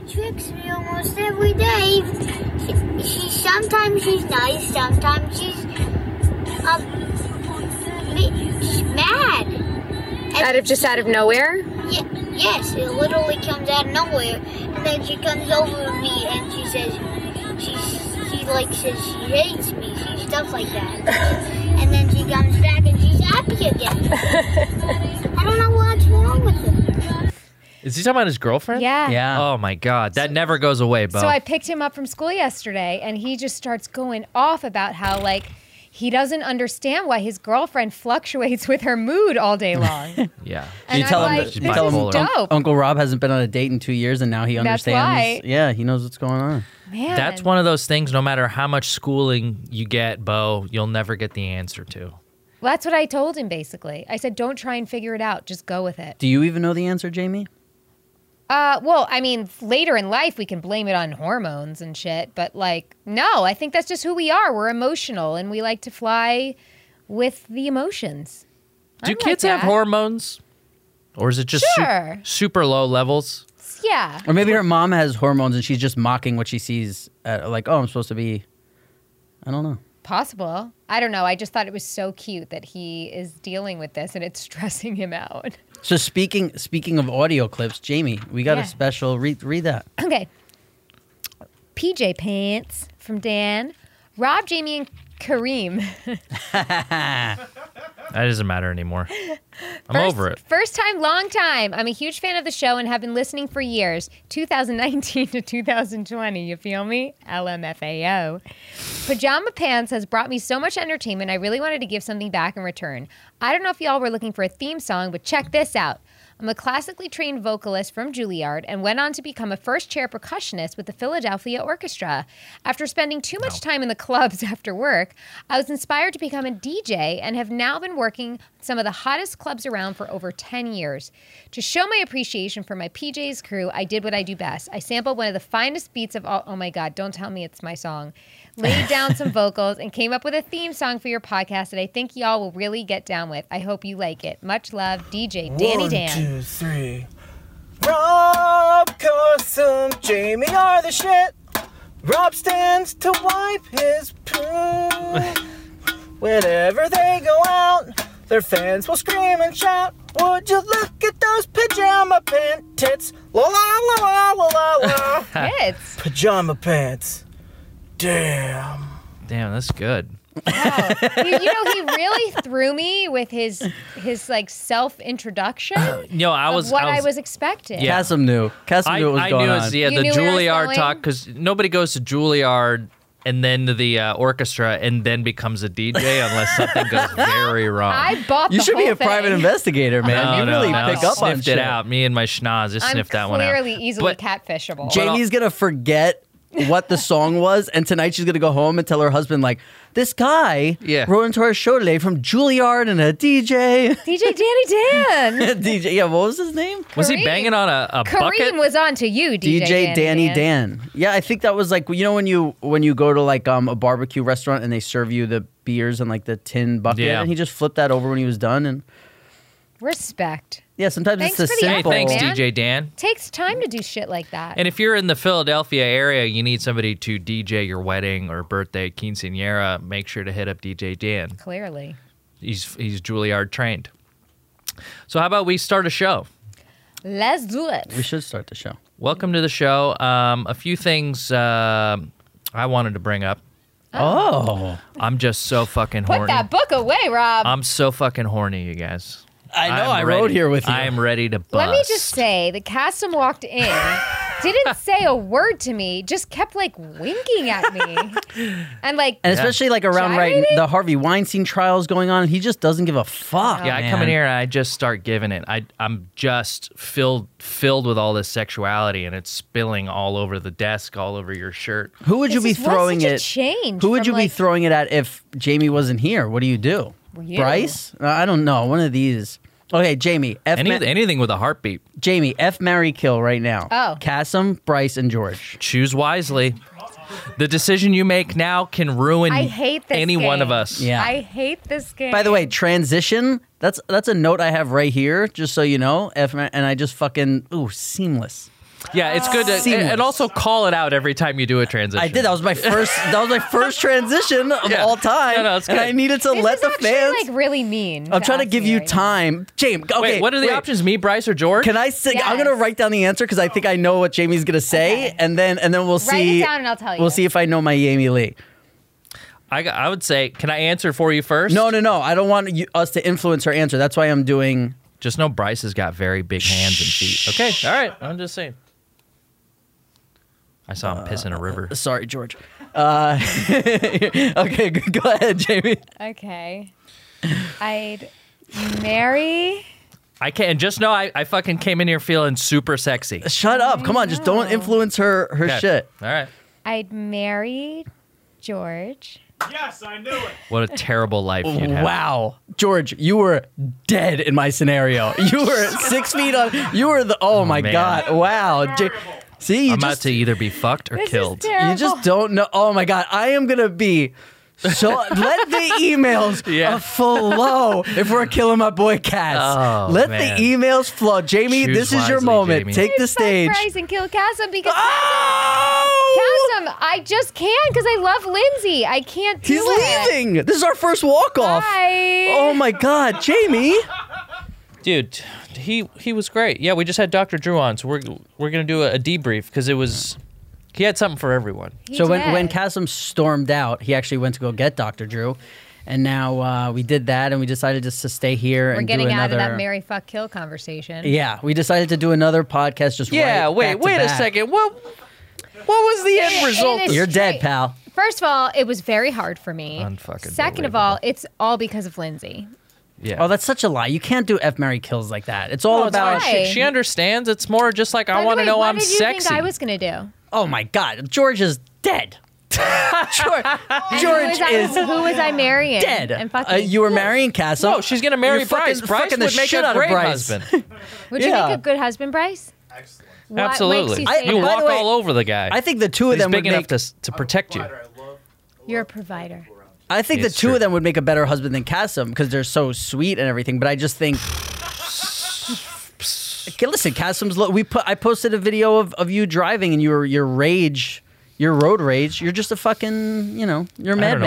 who tricks me almost every day. She sometimes she's nice, sometimes she's mad. Out of nowhere? Yes, it literally comes out of nowhere, and then she comes over to me and she says she hates me, she stuff like that, and then she comes back and she's happy again. I don't know what's wrong with her. Is he talking about his girlfriend? Yeah. Yeah. Oh, my God. That never goes away, Bo. So I picked him up from school yesterday, and he just starts going off about how, like, he doesn't understand why his girlfriend fluctuates with her mood all day long. Yeah. And you tell him Uncle Rob hasn't been on a date in 2 years, and now he understands. That's why. Yeah, he knows what's going on. Man. That's one of those things, no matter how much schooling you get, Bo, you'll never get the answer to. Well, that's what I told him, basically. I said, don't try and figure it out. Just go with it. Do you even know the answer, Jamie? Well, I mean, later in life, we can blame it on hormones and shit, but, like, no, I think that's just who we are. We're emotional, and we like to fly with the emotions. Do kids have hormones? Or is it just super low levels? Yeah. Or maybe her mom has hormones, and she's just mocking what she sees, like, oh, I'm supposed to be, I don't know. Possible. I don't know. I just thought it was so cute that he is dealing with this, and it's stressing him out. So speaking of audio clips, Jamie, we got a special, read that. Okay. PJ Pants from Dan. Rob, Jamie, and Kareem. That doesn't matter anymore. I'm over it. First time, long time. I'm a huge fan of the show and have been listening for years. 2019 to 2020, you feel me? LMFAO. Pajama Pants has brought me so much entertainment, I really wanted to give something back in return. I don't know if y'all were looking for a theme song, but check this out. I'm a classically trained vocalist from Juilliard and went on to become a first chair percussionist with the Philadelphia Orchestra. After spending too much time in the clubs after work, I was inspired to become a DJ and have now been working some of the hottest clubs around for over 10 years. To show my appreciation for my PJ's crew, I did what I do best. I sampled one of the finest beats of all, oh my God, don't tell me it's my song, laid down some vocals, and came up with a theme song for your podcast that I think y'all will really get down with. I hope you like it. Much love, DJ Danny Dan. 2, 3. Rob, Cosum, Jamie are the shit. Rob stands to wipe his poo. Whenever they go out, their fans will scream and shout. Would you look at those pajama pant tits? La la la la la la. Tits. Pajama pants. Damn. Damn, that's good. Wow. He really threw me with his like self-introduction. No, I was expecting. Yeah. Cassim knew what was going on. Yeah, the Juilliard talk, because nobody goes to Juilliard and then to the orchestra and then becomes a DJ unless something goes very wrong. I bought you the should whole be a thing. Private investigator, man. No, you really pick up on shit. Sniffed it out. Me and my schnoz just sniffed that one out. I'm clearly easily catfishable. Jamie's going to forget what the song was, and tonight she's gonna go home and tell her husband, like, this guy wrote into our show today from Juilliard and a DJ. DJ Danny Dan. DJ, yeah, what was his name? Kareem. Was he banging on a bucket? Kareem was on to you, DJ Danny Dan. Yeah, I think that was like, you know, when you go to like a barbecue restaurant and they serve you the beers in like the tin bucket, and he just flipped that over when he was done and respect. Yeah, sometimes it's the simple. Hey, thanks, man. DJ Dan. Takes time to do shit like that. And if you're in the Philadelphia area, you need somebody to DJ your wedding or birthday, quinceañera, make sure to hit up DJ Dan. Clearly. He's Juilliard trained. So how about we start a show? Let's do it. We should start the show. Welcome to the show. A few things I wanted to bring up. Oh. I'm just so fucking horny. Put that book away, Rob. I'm so fucking horny, you guys. I know, I rode here with you. I am ready to bust. Let me just say that Cassim walked in, didn't say a word to me, just kept like winking at me. And especially like around the Harvey Weinstein trials going on, he just doesn't give a fuck. Yeah, man. I come in here and I just start giving it. I'm just filled with all this sexuality, and it's spilling all over the desk, all over your shirt. Who would you be throwing it? Who would you be throwing it at if Jamie wasn't here? What do you do? You. Bryce? I don't know. One of these. Okay, Jamie. Anything with a heartbeat. Jamie, F, marry, kill right now. Oh. Cassim, Bryce, and George. Choose wisely. The decision you make now can ruin any one of us. Yeah. I hate this game. By the way, transition, that's a note I have right here, just so you know. F, and I just fucking, ooh, seamless. Yeah, it's good to, and also call it out every time you do a transition. I did. That was my first. That was my first transition of all time. No, it's good. And I needed to let the fans like really mean. I'm trying to give you time, James. Okay, wait, what are the options? Me, Bryce, or George? Can I say? Yes. I'm gonna write down the answer because I think I know what Jamie's gonna say, and then we'll see. Write it down and I'll tell you. We'll see if I know my Jamie Lee. I would say, can I answer for you first? No. I don't want us to influence her answer. That's why I'm doing. Just know Bryce has got very big hands and feet. Okay, all right. I'm just saying. I saw him piss in a river. Sorry, George. Okay, go ahead, Jamie. Okay. I'd marry... I can't. Just know I fucking came in here feeling super sexy. Shut up. Come on, just don't influence her shit. All right. I'd marry George. Yes, I knew it. What a terrible life you'd have. Wow. George, you were dead in my scenario. You were 6 feet on... You were the... Oh, my man. God. Wow. See, I'm about to either be fucked or killed. You just don't know. Oh my God, I am gonna be so. Let the emails flow if we're killing my boy Cass. Oh, let the emails flow, Jamie. Choose this is your moment. Jamie. Take the stage. Bryce and kill Chasm because Chasm, I just can't because I love Lindsay. I can't do it. He's leaving. This is our first walk off. Oh my God, Jamie. Dude, he was great. Yeah, we just had Dr. Drew on, so we're gonna do a debrief because it was he had something for everyone. When Chasm stormed out, he actually went to go get Dr. Drew, and now we did that, and we decided just to stay here. We're getting out of that marry, fuck, kill conversation. Yeah, we decided to do another podcast. Just wait a second. What was the end result? You're dead, pal. First of all, it was very hard for me. Second of all, it's all because of Lindsay. Yeah. Oh, that's such a lie. You can't do F, marry, kills like that. It's all about... She understands. It's more just like, I want to know I'm sexy. What did you think I was going to do? Oh, my God. George is dead. George is... Who was I marrying? Dead. And fucking, you were marrying Castle. No, she's going to marry Bryce. Bryce would make a great husband. Would you make a good husband, Bryce? Absolutely. You walk all over the guy. I think the two of them would make... He's big enough to protect you. You're a provider. I think the two of them would make a better husband than Cassim because they're so sweet and everything. But I just think, okay, listen, Cassim's. I posted a video of you driving and your rage, your road rage. You're just a fucking, you're a madman.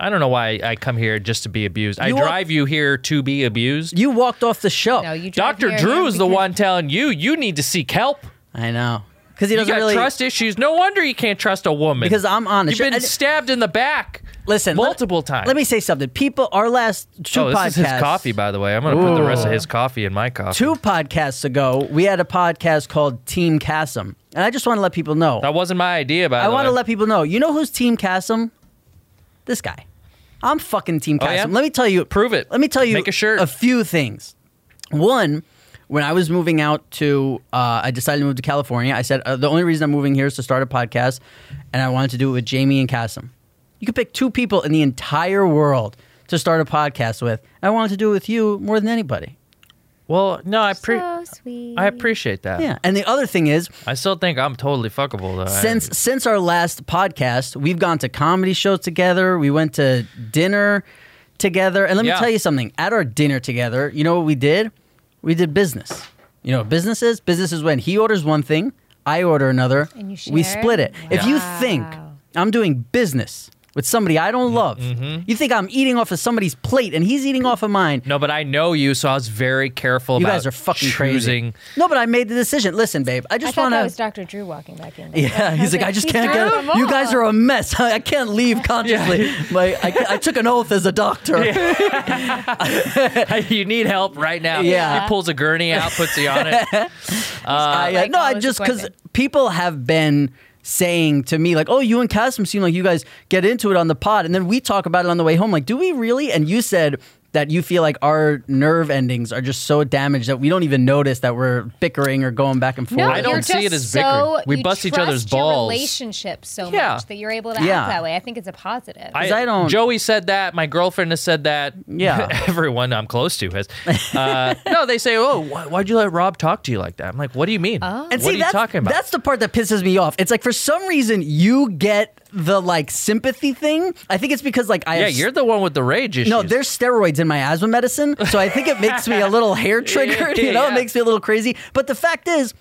I don't know why I come here just to be abused. I drive you here to be abused. You walked off the show. No, you drive Dr. Drew is the one telling you need to seek help. I know. Because he doesn't really trust issues. No wonder you can't trust a woman. Because I'm honest. You've been stabbed in the back. Listen, multiple times. Let me say something. People, our last two podcasts. This is his coffee, by the way. I'm going to put the rest of his coffee in my coffee. 2 podcasts ago, we had a podcast called Team Cassim, and I just want to let people know that wasn't my idea. By the way, I want to let people know. You know who's Team Cassim? This guy. I'm fucking Team Cassim. Yeah? Let me tell you. Prove it. Let me tell you. Make a shirt. A few things. One. When I was moving out to, I decided to move to California. I said, the only reason I'm moving here is to start a podcast, and I wanted to do it with Jamie and Cassim. You could pick 2 people in the entire world to start a podcast with. I wanted to do it with you more than anybody. Well, no, I appreciate that. Yeah, and the other thing is, I still think I'm totally fuckable though. Since our last podcast, we've gone to comedy shows together. We went to dinner together, and let me tell you something. At our dinner together, you know what we did? We did business. You know what business is? Business is when he orders one thing, I order another, and you share? We split it. Wow. If you think I'm doing business with somebody I don't love, you think I'm eating off of somebody's plate and he's eating off of mine. No, but I know you, so I was very careful about choosing. You guys are fucking crazy. No, but I made the decision. Listen, babe, I thought that was Dr. Drew walking back in there. Yeah, he's like, I just can't get it. You guys are a mess. I can't leave consciously. Like, I took an oath as a doctor. Yeah. You need help right now. Yeah. He pulls a gurney out, puts you on it. I just, because people have been saying to me, like, oh, you and Cassim seem like you guys get into it on the pod, and then we talk about it on the way home. Like, do we really? And you said that you feel like our nerve endings are just so damaged that we don't even notice that we're bickering or going back and forth. No, I don't see it as bickering. We bust each other's balls. You trust your relationship so much that you're able to act that way. I think it's a positive. Joey said that. My girlfriend has said that. Yeah. Everyone I'm close to has. No, they say, oh, why'd you let Rob talk to you like that? I'm like, what do you mean? Oh. And what are you talking about? That's the part that pisses me off. It's like, for some reason, you get the like sympathy thing. I think it's because like I you're the one with the rage issues. No, there's steroids in my asthma medicine, so I think it makes me a little hair triggered. It makes me a little crazy. But the fact is,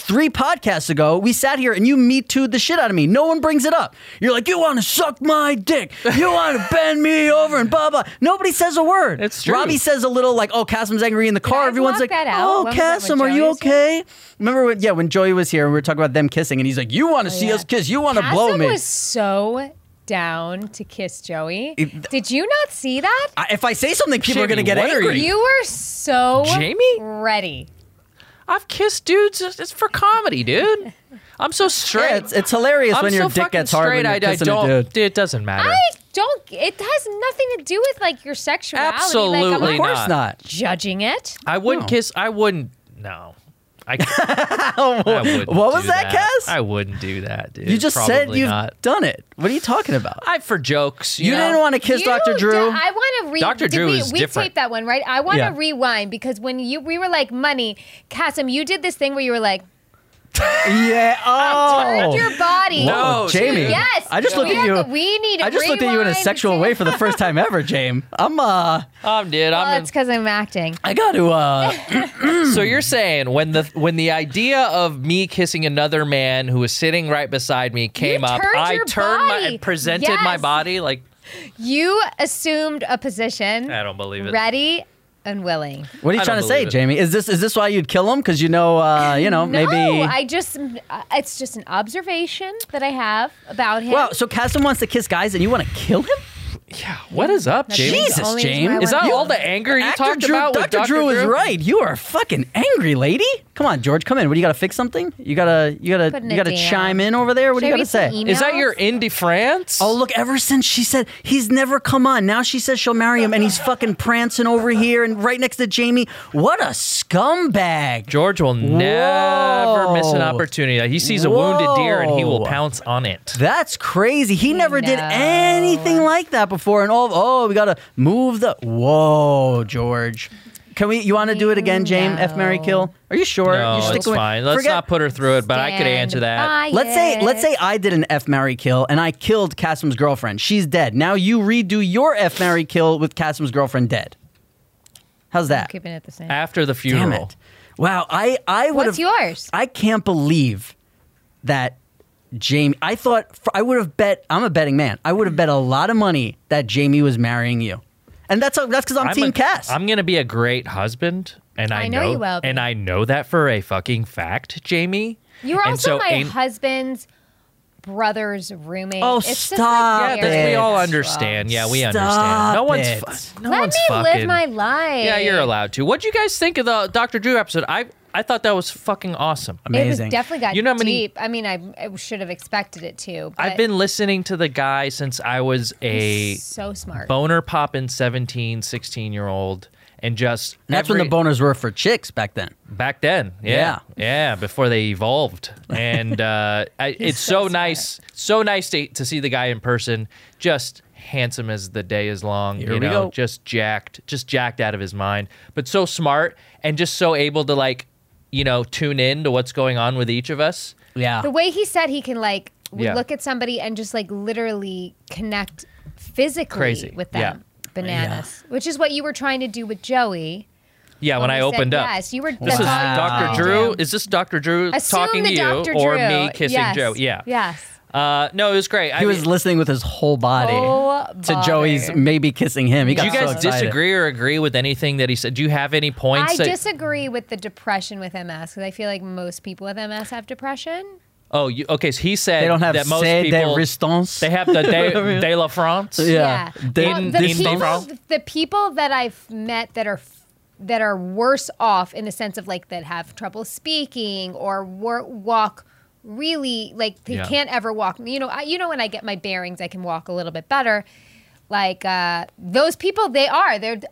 Three podcasts ago, we sat here and you Me Too'd the shit out of me. No one brings it up. You're like, you want to suck my dick. You want to bend me over and blah, blah. Nobody says a word. It's true. Robbie says a little like, oh, Kasim's angry in the car. Everyone's like, oh, Kasim, are you okay? Remember when, yeah, when Joey was here and we were talking about them kissing and he's like, you want to see us kiss. You want to blow me. Kasim was so down to kiss Joey. Did you not see that? If I say something, people are going to get angry. You were so ready. I've kissed dudes. It's for comedy, dude. I'm so straight. Yeah, it's hilarious when your dick gets hard when you're kissing a dude. It doesn't matter. It has nothing to do with like your sexuality. Absolutely like, Of course not. Judging it. I wouldn't kiss. I wouldn't. No. I wouldn't. What was that, Cass? I wouldn't do that, dude. You just said you've done it. What are you talking about? For jokes. You didn't want to kiss Dr. Drew. I want to Dr. Drew is different. We taped that one, right? I want to rewind because when we were like money, Kasim, you did this thing where you were like, turned your body. No, Jamie. Yes. I just looked at you. We need. I just looked at you in a sexual way for the first time ever, James. I'm dude. Well, it's because I'm acting. I got to. So you're saying when the idea of me kissing another man who was sitting right beside me came up, I turned and presented my body like. You assumed a position. I don't believe it. Ready. Unwilling. What are you trying to say, Jamie? Is this why you'd kill him? Because no, maybe. No, it's just an observation that I have about him. Wow, so Kasim wants to kiss guys, and you want to kill him? Yeah. What is up, Jamie? Jesus, James. Is that all the anger you talked about? Dr. Drew is right. You are fucking angry, lady. Come on, George. Come in. What do you got to fix something? You gotta chime in over there. What do you gotta say? Emails? Is that your indie France? Oh look! Ever since she said he's never come on, now she says she'll marry him, and he's fucking prancing over here and right next to Jamie. What a scumbag! George will never miss an opportunity. He sees a wounded deer and he will pounce on it. That's crazy. He never did anything like that before. And we gotta move the George. Can we? You want to do it again, James? No. F, marry, kill. Are you sure? No, it's fine. Let's not put her through it. But I could answer that. Let's say I did an F, marry, kill, and I killed Kasim's girlfriend. She's dead. Now you redo your F, marry, kill with Kasim's girlfriend dead. How's that? I'm keeping it the same. After the funeral. Damn it. Wow. I would. What's yours? I can't believe that. Jamie, I thought I would have bet. I'm a betting man. I would have bet a lot of money that Jamie was marrying you, and that's because I'm Team Cass. I'm gonna be a great husband, and I know you will be. And I know that for a fucking fact, Jamie. You're also my husband's brother's roommate. Oh, it's stop! Just like we all understand. Yeah, we understand. Let me live my life. Yeah, you're allowed to. What'd you guys think of the Dr. Drew episode? I thought that was fucking awesome. Amazing. It definitely got deep. I mean, I should have expected it to. I've been listening to the guy since I was so smart. Boner poppin' 17, 16-year-old. And just that's when the boners were for chicks back then. Back then, yeah, before they evolved. And it's so nice, to see the guy in person. Just handsome as the day is long. Here we go. Just jacked out of his mind, but so smart and just so able to tune in to what's going on with each of us. Yeah, the way he said he can look at somebody and just literally connect physically with them. Yeah. Bananas, which is what you were trying to do with Joey. Yeah, when I opened up. Yes, you were. This is Dr. Drew. Is this Dr. Drew talking to you or me kissing Joe? Yeah. Yes. No, it was great. He was listening with his whole body to Joey's maybe kissing him. Did you guys disagree or agree with anything that he said? Do you have any points? I disagree with the depression with MS because I feel like most people with MS have depression. Oh, okay. So he said they don't have that most people. They have the de la France. Yeah. The people that I've met that are worse off in the sense of that have trouble speaking or walk really they can't ever walk. When I get my bearings, I can walk a little bit better. Those people, they're.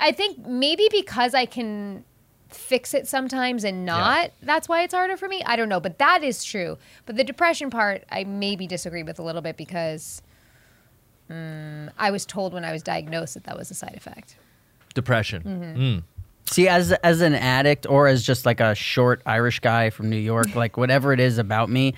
I think maybe because I can fix it sometimes and not that's why it's harder for me. I don't know, but that is true. But the depression part I maybe disagree with a little bit because I was told when I was diagnosed that was a side effect, depression. Mm-hmm. See, as an addict or as just a short Irish guy from New York, whatever it is about me,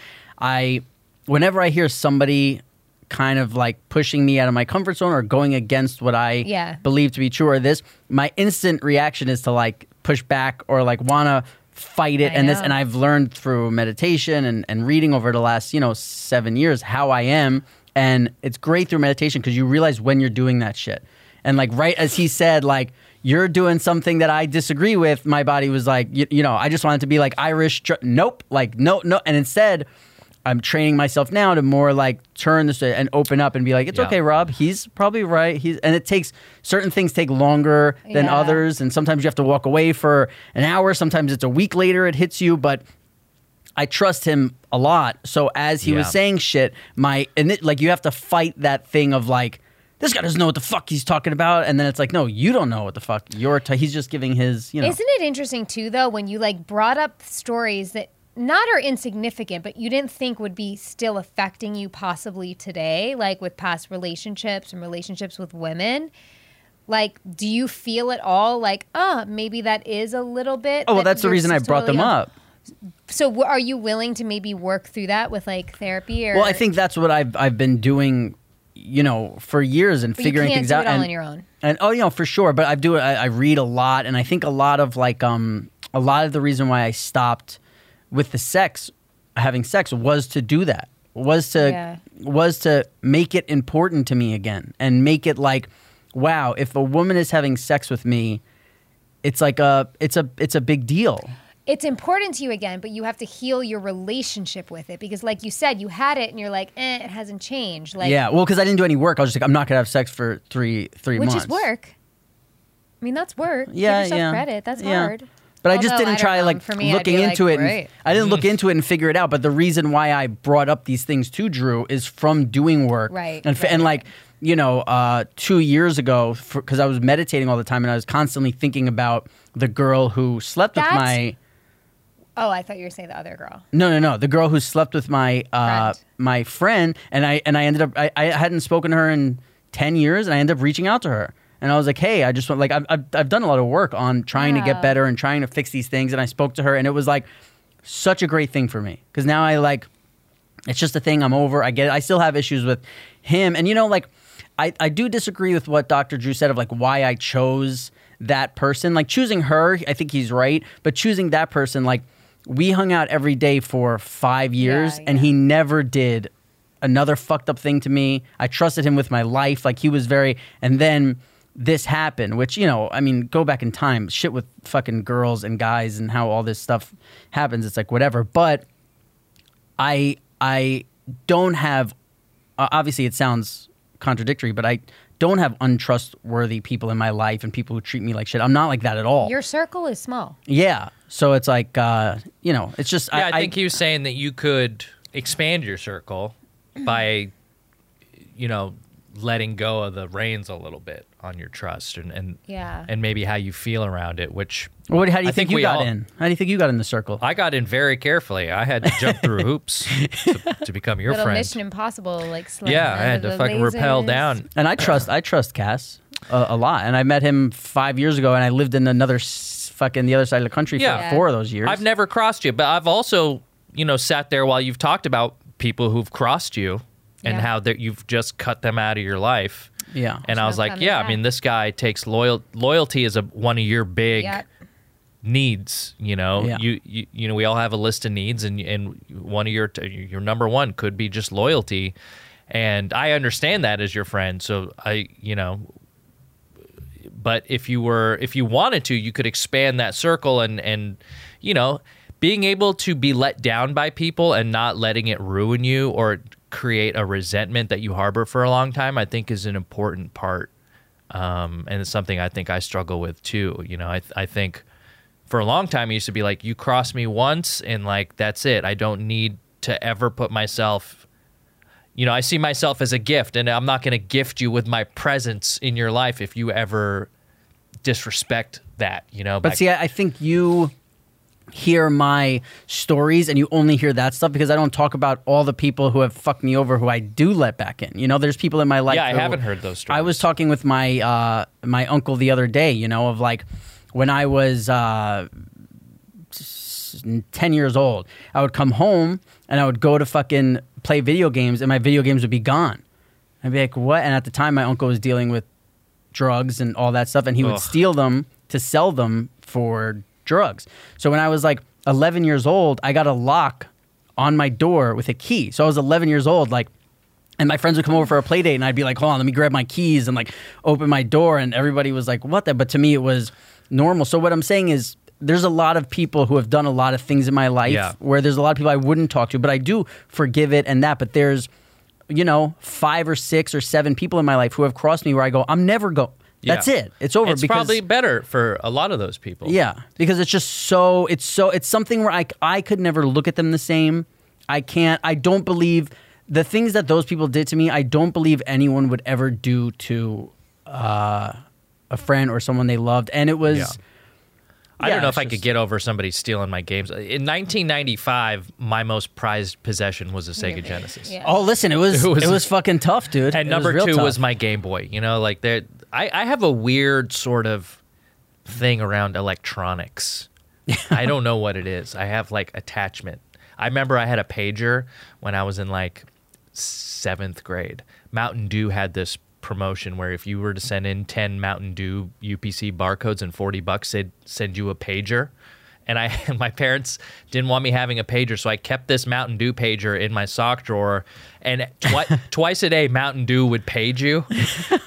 whenever I hear somebody kind of pushing me out of my comfort zone or going against what I believe to be true or my instant reaction is to push back or want to fight it, and I've learned through meditation and reading over the last 7 years how I am, and it's great through meditation because you realize when you're doing that shit, and like right as he said, like, you're doing something that I disagree with, my body was like, I just wanted to be like Irish, nope, and instead I'm training myself now to more like turn this and open up and be like, it's okay, Rob, he's probably right. And it takes, certain things take longer than others. And sometimes you have to walk away for an hour. Sometimes it's a week later it hits you, but I trust him a lot. So as he was saying shit, you have to fight that thing of like, this guy doesn't know what the fuck he's talking about. And then it's like, no, you don't know what the fuck you're he's just giving his, Isn't it interesting too, though, when you like brought up stories that not are insignificant, but you didn't think would be still affecting you possibly today, like with past relationships and relationships with women. Like, do you feel at all like, maybe that is a little bit? Oh, well, that's the reason I brought them up. So are you willing to maybe work through that with like therapy? Or? Well, I think that's what I've been doing, for years and figuring things out. You can't do it all on your own. And for sure. But I read a lot, and I think a lot of like a lot of the reason why I stopped with the sex, having sex, was to do that, was to make it important to me again and make it like, wow, if a woman is having sex with me, it's like it's a big deal. It's important to you again, but you have to heal your relationship with it because, like you said, you had it and you're like, it hasn't changed. Like, yeah, well, because I didn't do any work. I was just like, I'm not gonna have sex for three months. Which is work. I mean, that's work. Yeah, give yourself credit. That's hard. But I just didn't try like looking into it. I didn't look into it and figure it out. But the reason why I brought up these things to Drew is from doing work. Right. And like, 2 years ago, because I was meditating all the time and I was constantly thinking about the girl who slept with my... Oh, I thought you were saying the other girl. No. The girl who slept with my my friend. And I ended up... I hadn't spoken to her in 10 years and I ended up reaching out to her. And I was like, hey, I just want, like, I've done a lot of work on trying to get better and trying to fix these things. And I spoke to her, and it was like such a great thing for me because now I like, it's just a thing. I'm over. I get it. I still have issues with him. And, like I do disagree with what Dr. Drew said of like why I chose that person. Like choosing her, I think he's right. But choosing that person, like we hung out every day for 5 years and he never did another fucked up thing to me. I trusted him with my life. Like he was very, and then... this happened, which, I mean, go back in time, shit with fucking girls and guys and how all this stuff happens. It's like, whatever. But I don't have, obviously it sounds contradictory, but I don't have untrustworthy people in my life and people who treat me like shit. I'm not like that at all. Your circle is small. Yeah. So it's like, it's just. Yeah, I think he was saying that you could expand your circle by, letting go of the reins a little bit on your trust and maybe how you feel around it, which... Well, how do you think you got in? How do you think you got in the circle? I got in very carefully. I had to jump through hoops to become your friend. Mission Impossible, like... Yeah, I had to fucking rappel down. And I trust Cass a lot. And I met him 5 years ago, and I lived in another fucking the other side of the country for 4 of those years. I've never crossed you, but I've also, sat there while you've talked about people who've crossed you and how that you've just cut them out of your life. Yeah. And I was like, I mean, this guy takes loyalty is one of your big needs, You we all have a list of needs, and one of your number one could be just loyalty. And I understand that as your friend. So but if you wanted to, you could expand that circle and being able to be let down by people and not letting it ruin you or create a resentment that you harbor for a long time, I think is an important part. And it's something I think I struggle with too. I think for a long time, it used to be like, you cross me once and like, that's it. I don't need to ever put myself, I see myself as a gift, and I'm not going to gift you with my presence in your life if you ever disrespect that, But see, I think you... hear my stories and you only hear that stuff because I don't talk about all the people who have fucked me over who I do let back in. There's people in my life. Yeah, I haven't heard those stories. I was talking with my my uncle the other day, of like when I was 10 years old, I would come home and I would go to fucking play video games and my video games would be gone. I'd be like, what? And at the time my uncle was dealing with drugs and all that stuff, and he would steal them to sell them for drugs. So when I was like 11 years old, I got a lock on my door with a key. So I was 11 years old, like, and my friends would come over for a play date, and I'd be like, hold on, let me grab my keys and like open my door. And everybody was like, what the? But to me, it was normal. So what I'm saying is, there's a lot of people who have done a lot of things in my life where there's a lot of people I wouldn't talk to, but I do forgive it and that. But there's, you know, 5 or 6 or 7 people in my life who have crossed me where I go, I'm never going. Yeah. That's it. It's over. It's probably better for a lot of those people. Yeah, because it's just so it's something where I could never look at them the same. I can't. I don't believe the things that those people did to me. I don't believe anyone would ever do to a friend or someone they loved. And it was. Yeah. Yeah, I don't know if I could get over somebody stealing my games. In 1995, my most prized possession was a Sega Genesis. Yeah. Oh, listen, it was fucking tough, dude. And number two was my Game Boy. You know, like I have a weird sort of thing around electronics. I don't know what it is. I have like attachment. I remember I had a pager when I was in like 7th grade. Mountain Dew had this promotion where if you were to send in 10 Mountain Dew UPC barcodes and $40, they'd send you a pager. And my parents didn't want me having a pager, so I kept this Mountain Dew pager in my sock drawer. And twice a day, Mountain Dew would page you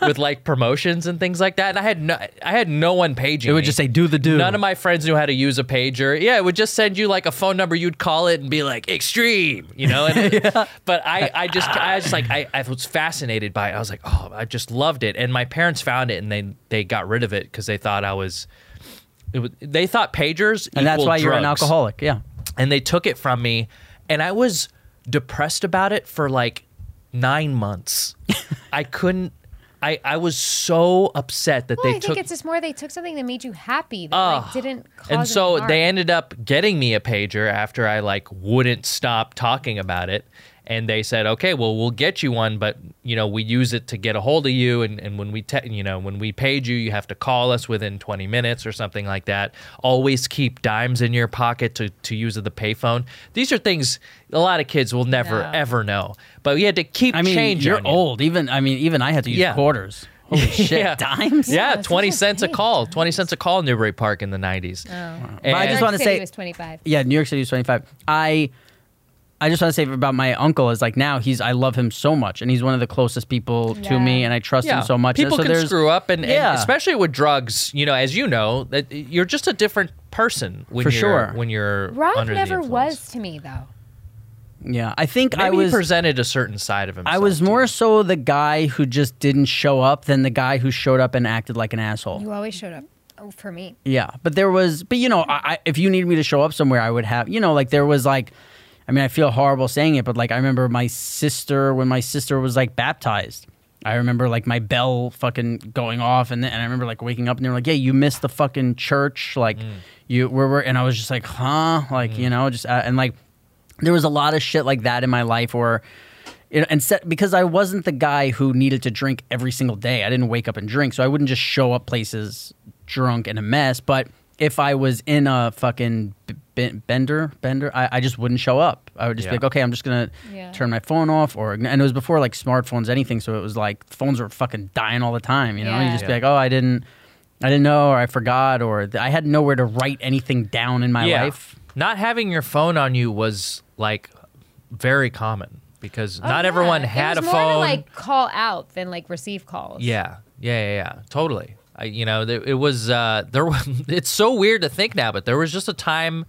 with like promotions and things like that. And I had no one paging. It would just say do the do. None of my friends knew how to use a pager. Yeah, it would just send you like a phone number. You'd call it and be like extreme, you know. And But I was fascinated by it. I was like, oh, I just loved it. And my parents found it and they got rid of it because they thought I was. They thought pagers equaled drugs. And that's why you're an alcoholic, yeah. And they took it from me, and I was depressed about it for like 9 months. I couldn't. I was so upset that they took. I think it's just more they took something that made you happy that like didn't cause. And so they ended up getting me a pager after I like wouldn't stop talking about it. And they said, okay, well, we'll get you one, but, you know, we use it to get a hold of you. And when we, when we paid you, you have to call us within 20 minutes or something like that. Always keep dimes in your pocket to use at the payphone. These are things a lot of kids will never, ever know. But we had to keep change. You're old. Even I had to use quarters. Holy shit. Yeah. Dimes? Yeah, 20 cents a call. 20 cents a call in Newbury Park in the 90s. Oh. Wow. But I just want to say. New York City was 25. Yeah, New York City was 25. I just want to say about my uncle is like now I love him so much and he's one of the closest people to me and I trust him so much. People can screw up and especially with drugs, you know, as you know, that you're just a different person when you're Rob under the influence. Rob never was to me though. Yeah, I think he presented a certain side of himself. I was more so the guy who just didn't show up than the guy who showed up and acted like an asshole. You always showed up. Oh, for me. Yeah, but you know, I if you needed me to show up somewhere, I would have, you know, like there was like. I mean, I feel horrible saying it, but, like, I remember when my sister was, like, baptized, I remember, like, my bell fucking going off, and I remember, like, waking up, and they were like, yeah, you missed the fucking church, like, and I was just like, huh? Like, you know, just, and, like, there was a lot of shit like that in my life where, you know, because I wasn't the guy who needed to drink every single day. I didn't wake up and drink, so I wouldn't just show up places drunk and a mess, but if I was in a fucking bender, I just wouldn't show up. I would just be like, okay, I'm just going to turn my phone off. And it was before like smartphones, anything. So it was like phones were fucking dying all the time. You know, you just be like, oh, I didn't know, or I forgot, or I had nowhere to write anything down in my life. Not having your phone on you was like very common because not everyone had a phone. It was more to like call out than like receive calls. Yeah. Totally. You know, it was there. It's so weird to think now, but there was just a time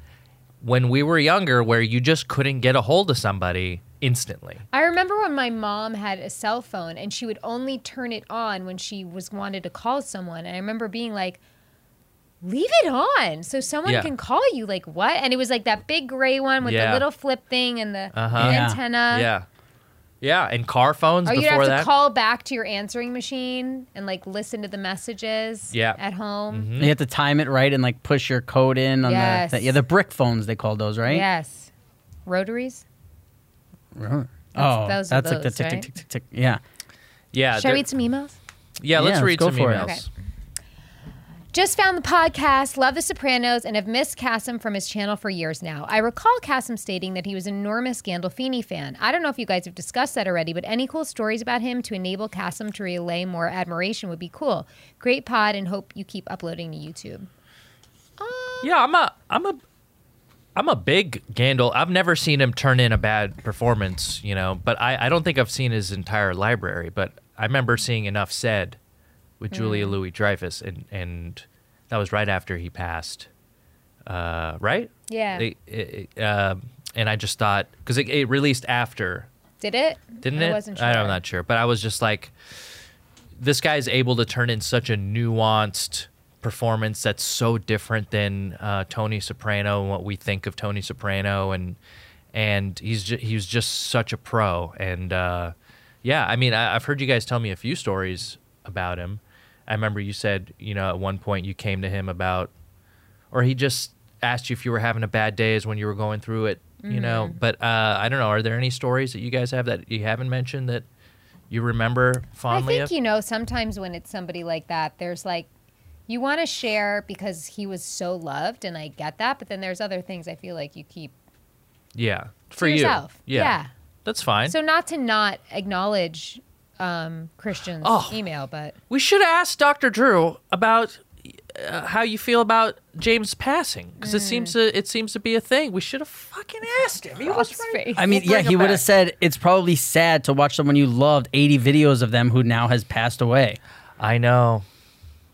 when we were younger where you just couldn't get a hold of somebody instantly. I remember when my mom had a cell phone and she would only turn it on when she wanted to call someone. And I remember being like, leave it on so someone can call you. Like, what? And it was like that big gray one with the little flip thing and the antenna. Yeah. Yeah, and car phones before that. Or you'd have to call back to your answering machine and, like, listen to the messages at home. Mm-hmm. You have to time it right and, like, push your code in on the brick phones, they called those, right? Yes. Rotaries? That's like the tick, right? Tick, tick, tick, tick. Yeah. Yeah. Should I read some emails? Yeah, let's read some emails. Okay. Just found the podcast, love The Sopranos, and have missed Kasim from his channel for years now. I recall Kasim stating that he was an enormous Gandolfini fan. I don't know if you guys have discussed that already, but any cool stories about him to enable Kasim to relay more admiration would be cool. Great pod and hope you keep uploading to YouTube. Yeah, I'm a I'm a big Gandolf. I've never seen him turn in a bad performance, you know, but I don't think I've seen his entire library. But I remember seeing Enough Said with Julia Louis-Dreyfus, and that was right after he passed, right? Yeah. And I just thought, because it released after. Did it? Didn't it? I wasn't sure. I'm not sure. But I was just like, this guy's able to turn in such a nuanced performance that's so different than Tony Soprano and what we think of Tony Soprano, and he was just such a pro. And yeah, I mean, I've heard you guys tell me a few stories about him. I remember you said, you know, at one point you came to him about, or he just asked you if you were having a bad day is when you were going through it, you know. But I don't know, are there any stories that you guys have that you haven't mentioned that you remember fondly? I think, you know, sometimes when it's somebody like that, there's like, you want to share because he was so loved, and I get that. But then there's other things I feel like you keep. Yeah, for yourself. Yeah, that's fine. So not to not acknowledge Christian's email, but we should ask Dr. Drew about how you feel about James passing, because it seems to be a thing. We should have fucking asked him. He was right. I mean, yeah, he would have said it's probably sad to watch someone you loved 80 videos of them who now has passed away. I know.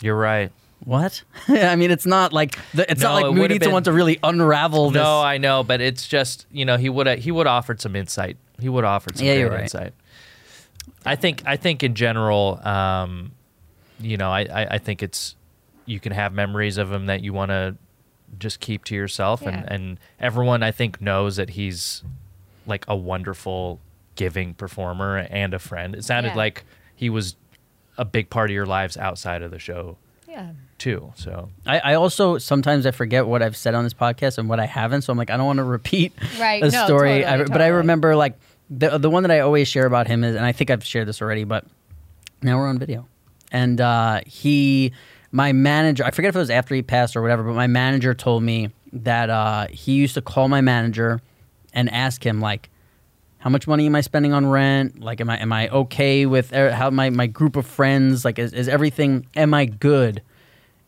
You're right. What? I mean, it's not like we need someone to really unravel this. No, I know, but it's just, you know, he would offered some insight. He would offered some insight. I think in general, you know, I think it's, you can have memories of him that you want to just keep to yourself, and everyone I think knows that he's like a wonderful, giving performer and a friend. It sounded like he was a big part of your lives outside of the show too. So I also sometimes I forget what I've said on this podcast and what I haven't, so I'm like, I don't want to repeat the story. Totally, totally. But I remember, like, the one that I always share about him is, and I think I've shared this already, but now we're on video. And my manager, I forget if it was after he passed or whatever, but my manager told me that he used to call my manager and ask him, like, how much money am I spending on rent? Like, am I okay with how my group of friends, like, is everything, am I good?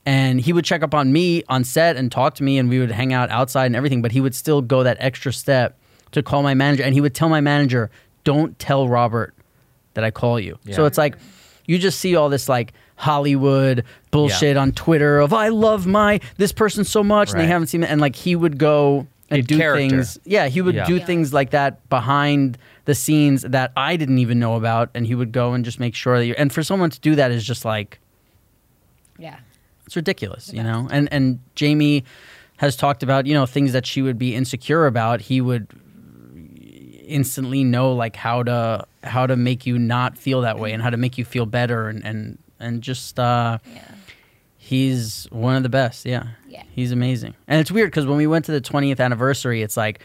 And he would check up on me on set and talk to me, and we would hang out outside and everything, but he would still go that extra step to call my manager. And he would tell my manager, don't tell Robert that I call you. Yeah. So it's like, you just see all this, like, Hollywood bullshit on Twitter of, I love this person so much, and they haven't seen it. And, like, he would go and do things. Yeah, he would do things like that behind the scenes that I didn't even know about, and he would go and just make sure that you. And for someone to do that is just like, it's ridiculous, you know. And Jamie has talked about, you know, things that she would be insecure about. He would instantly know, like, how to make you not feel that way and how to make you feel better, and just he's one of the best, He's amazing. And it's weird because when we went to the 20th anniversary, it's like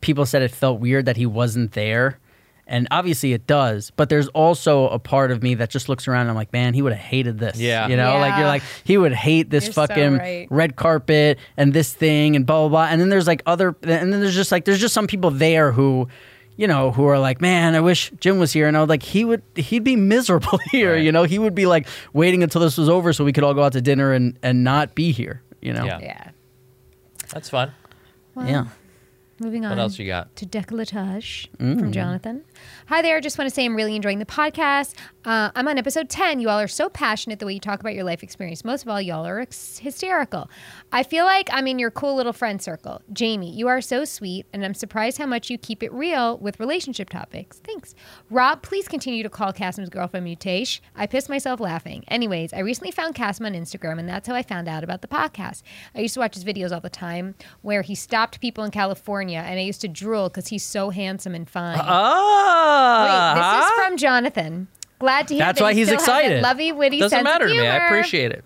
people said it felt weird that he wasn't there. And obviously it does, but there's also a part of me that just looks around and I'm like, man, he would have hated this. Yeah. You know, like, you're like, he would hate this fucking red carpet and this thing and blah, blah, blah. And then there's like there's just some people there who, you know, who are like, man, I wish Jim was here. And I was like, he'd be miserable here, you know? He would be like waiting until this was over so we could all go out to dinner and not be here, you know? Yeah. That's fun. Well, moving on. What else you got? To decolletage from Jonathan. Hi there. Just want to say I'm really enjoying the podcast. I'm on episode 10. You all are so passionate the way you talk about your life experience. Most of all, y'all are hysterical. I feel like I'm in your cool little friend circle. Jamie, you are so sweet, and I'm surprised how much you keep it real with relationship topics. Thanks. Rob, please continue to call Kasim's girlfriend Mutesh. I pissed myself laughing. Anyways, I recently found Kasim on Instagram, and that's how I found out about the podcast. I used to watch his videos all the time where he stopped people in California, and I used to drool because he's so handsome and fine. Oh, wait, this is from Jonathan. Glad to hear that's that why he's excited. Lovey, witty sense of humor. Doesn't matter to me. I appreciate it.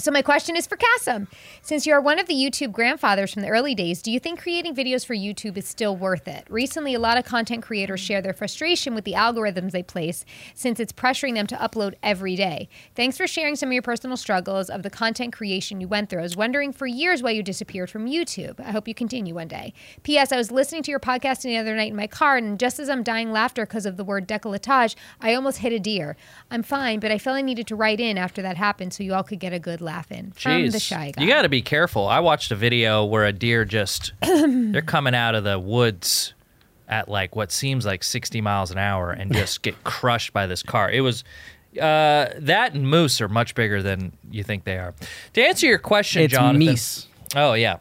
So my question is for Kasim. Since you are one of the YouTube grandfathers from the early days, do you think creating videos for YouTube is still worth it? Recently, a lot of content creators share their frustration with the algorithms they place since it's pressuring them to upload every day. Thanks for sharing some of your personal struggles of the content creation you went through. I was wondering for years why you disappeared from YouTube. I hope you continue one day. P.S. I was listening to your podcast the other night in my car, and just as I'm dying laughter because of the word decolletage, I almost hit a deer. I'm fine, but I felt I needed to write in after that happened so you all could get a good laugh. laughing from the Shy Guy. You got to be careful. I watched a video where a deer just, they're coming out of the woods at like what seems like 60 miles an hour and just get crushed by this car. It was, that and moose are much bigger than you think they are. To answer your question, it's Jonathan. Meese. Oh, yeah.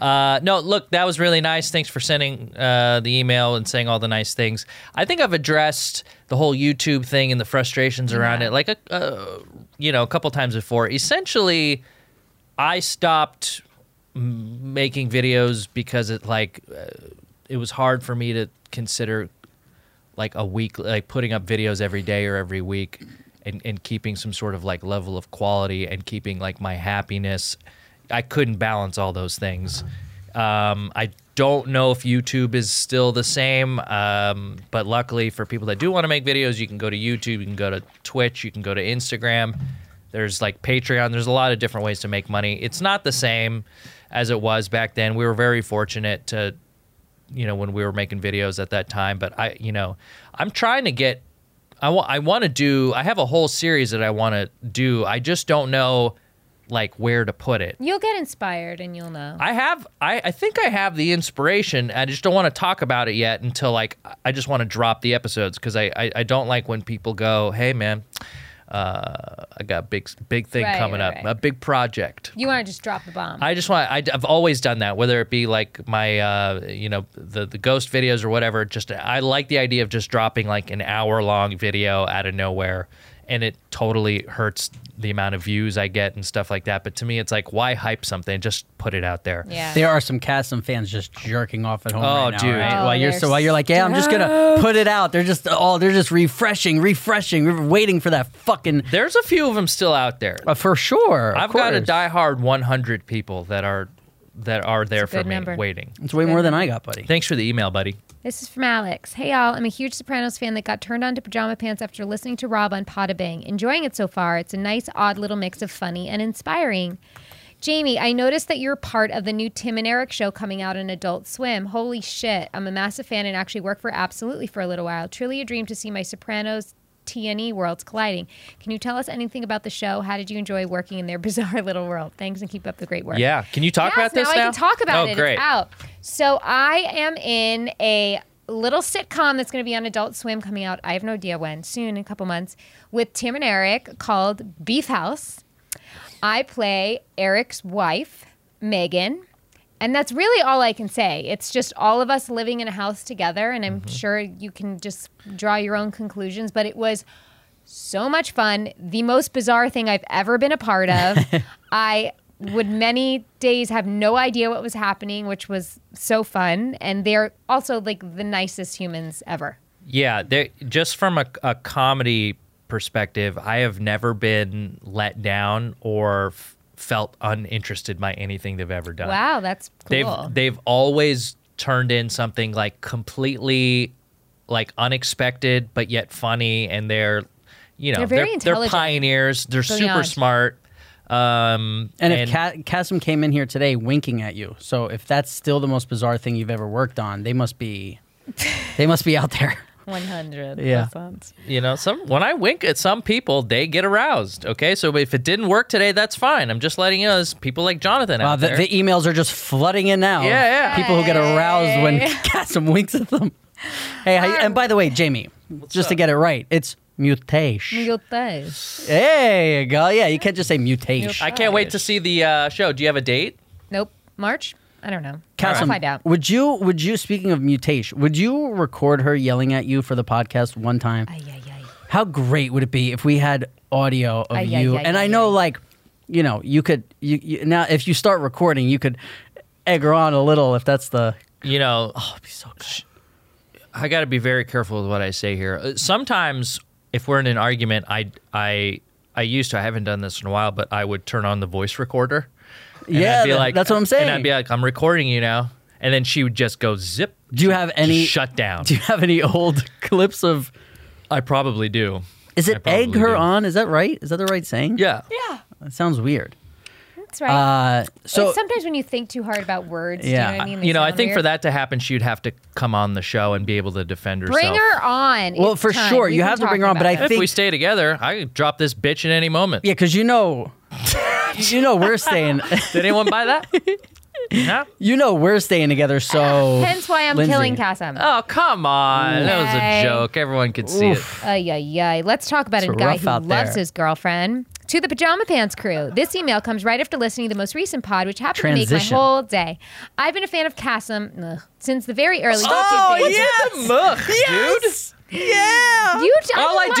No, look, that was really nice. Thanks for sending the email and saying all the nice things. I think I've addressed the whole YouTube thing and the frustrations around it, like a couple times before. Essentially, I stopped making videos because it was hard for me to consider putting up videos every day or every week and keeping some sort of like level of quality and keeping like my happiness. I couldn't balance all those things. I don't know if YouTube is still the same, but luckily for people that do want to make videos, you can go to YouTube, you can go to Twitch, you can go to Instagram. There's like Patreon. There's a lot of different ways to make money. It's not the same as it was back then. We were very fortunate to, when we were making videos at that time. But I'm trying to get. I have a whole series that I want to do. I just don't know. Where to put it. You'll get inspired and you'll know. I think I have the inspiration. I just don't want to talk about it yet until I just want to drop the episodes because I don't like when people go, hey man, I got a big thing coming up, a big project. You want to just drop the bomb. I've always done that, whether it be like my, the ghost videos or whatever. Just I like the idea of just dropping like an hour-long video out of nowhere. And it totally hurts the amount of views I get and stuff like that. But to me, it's like, why hype something? Just put it out there. Yeah. There are some Cassim fans just jerking off at home right now. Dude. Right? Oh, while you're like, yeah, I'm just gonna put it out. They're just refreshing, waiting for that fucking. There's a few of them still out there for sure. I've got a diehard 100 people that are there for me waiting. It's way more than I got, buddy. Thanks for the email, buddy. This is from Alex. Hey, y'all. I'm a huge Sopranos fan that got turned on to Pajama Pants after listening to Rob on Potabang. Enjoying it so far. It's a nice, odd little mix of funny and inspiring. Jamie, I noticed that you're part of the new Tim and Eric show coming out on Adult Swim. Holy shit. I'm a massive fan and actually worked for Absolutely for a little while. Truly a dream to see my Sopranos T&E worlds colliding. Can you tell us anything about the show? How did you enjoy working in their bizarre little world? Thanks and keep up the great work. Yeah. Can you talk about this now? I can talk about it. Great. It's out. So I am in a little sitcom that's going to be on Adult Swim coming out. I have no idea when. Soon, in a couple months. With Tim and Eric called Beef House. I play Eric's wife, Megan. And that's really all I can say. It's just all of us living in a house together, and I'm sure you can just draw your own conclusions. But it was so much fun. The most bizarre thing I've ever been a part of. I would many days have no idea what was happening, which was so fun. And they're also like the nicest humans ever. Yeah, just from a comedy perspective, I have never been let down or felt uninterested by anything they've ever done. Wow, that's cool. They've always turned in something like completely like unexpected but yet funny, and they're pioneers. They're super smart. And if Cassim came in here today winking at you, so if that's still the most bizarre thing you've ever worked on, they must be out there. 100%. Yeah. When I wink at some people, they get aroused. Okay, so if it didn't work today, that's fine. I'm just letting you know there's people like Jonathan out there. The emails are just flooding in now. Yeah. People who get aroused when Cassim winks at them. Hey, and by the way, Jamie, to get it right, it's mutation. There you go. Yeah, you can't just say mutation. I can't wait to see the show. Do you have a date? Nope. March? I don't know. Cassim, I'll find out. Would you, speaking of mutation, would you record her yelling at you for the podcast one time? Ay. How great would it be if we had audio of you? You could, you now if you start recording, you could egg her on a little if that's the, it'd be so good. I got to be very careful with what I say here. Sometimes if we're in an argument, I used to, I haven't done this in a while, but I would turn on the voice recorder. And yeah, I'd be like, that's what I'm saying. And I'd be like, I'm recording you now. And then she would just go zip. Do you have any shut down? Do you have any old clips of? I probably do. Is it egg her on? Is that right? Is that the right saying? Yeah. Yeah. That sounds weird. That's right. So it's sometimes when you think too hard about words, do you know what I mean? I think for that to happen, she'd have to come on the show and be able to defend herself. Bring her on. Well, for sure. You have to bring her on, but I think... If we stay together, I could drop this bitch at any moment. Yeah, because we're staying... Did anyone buy that? Huh? We're staying together, so... hence why I'm killing Kasim. Oh, come on. Yay. That was a joke. Everyone could see it. Let's talk about a guy who loves his girlfriend. To the Pajama Pants crew. This email comes right after listening to the most recent pod, which happened to make my whole day. I've been a fan of Kasim since the very early YouTube days. Yes! Yeah. All I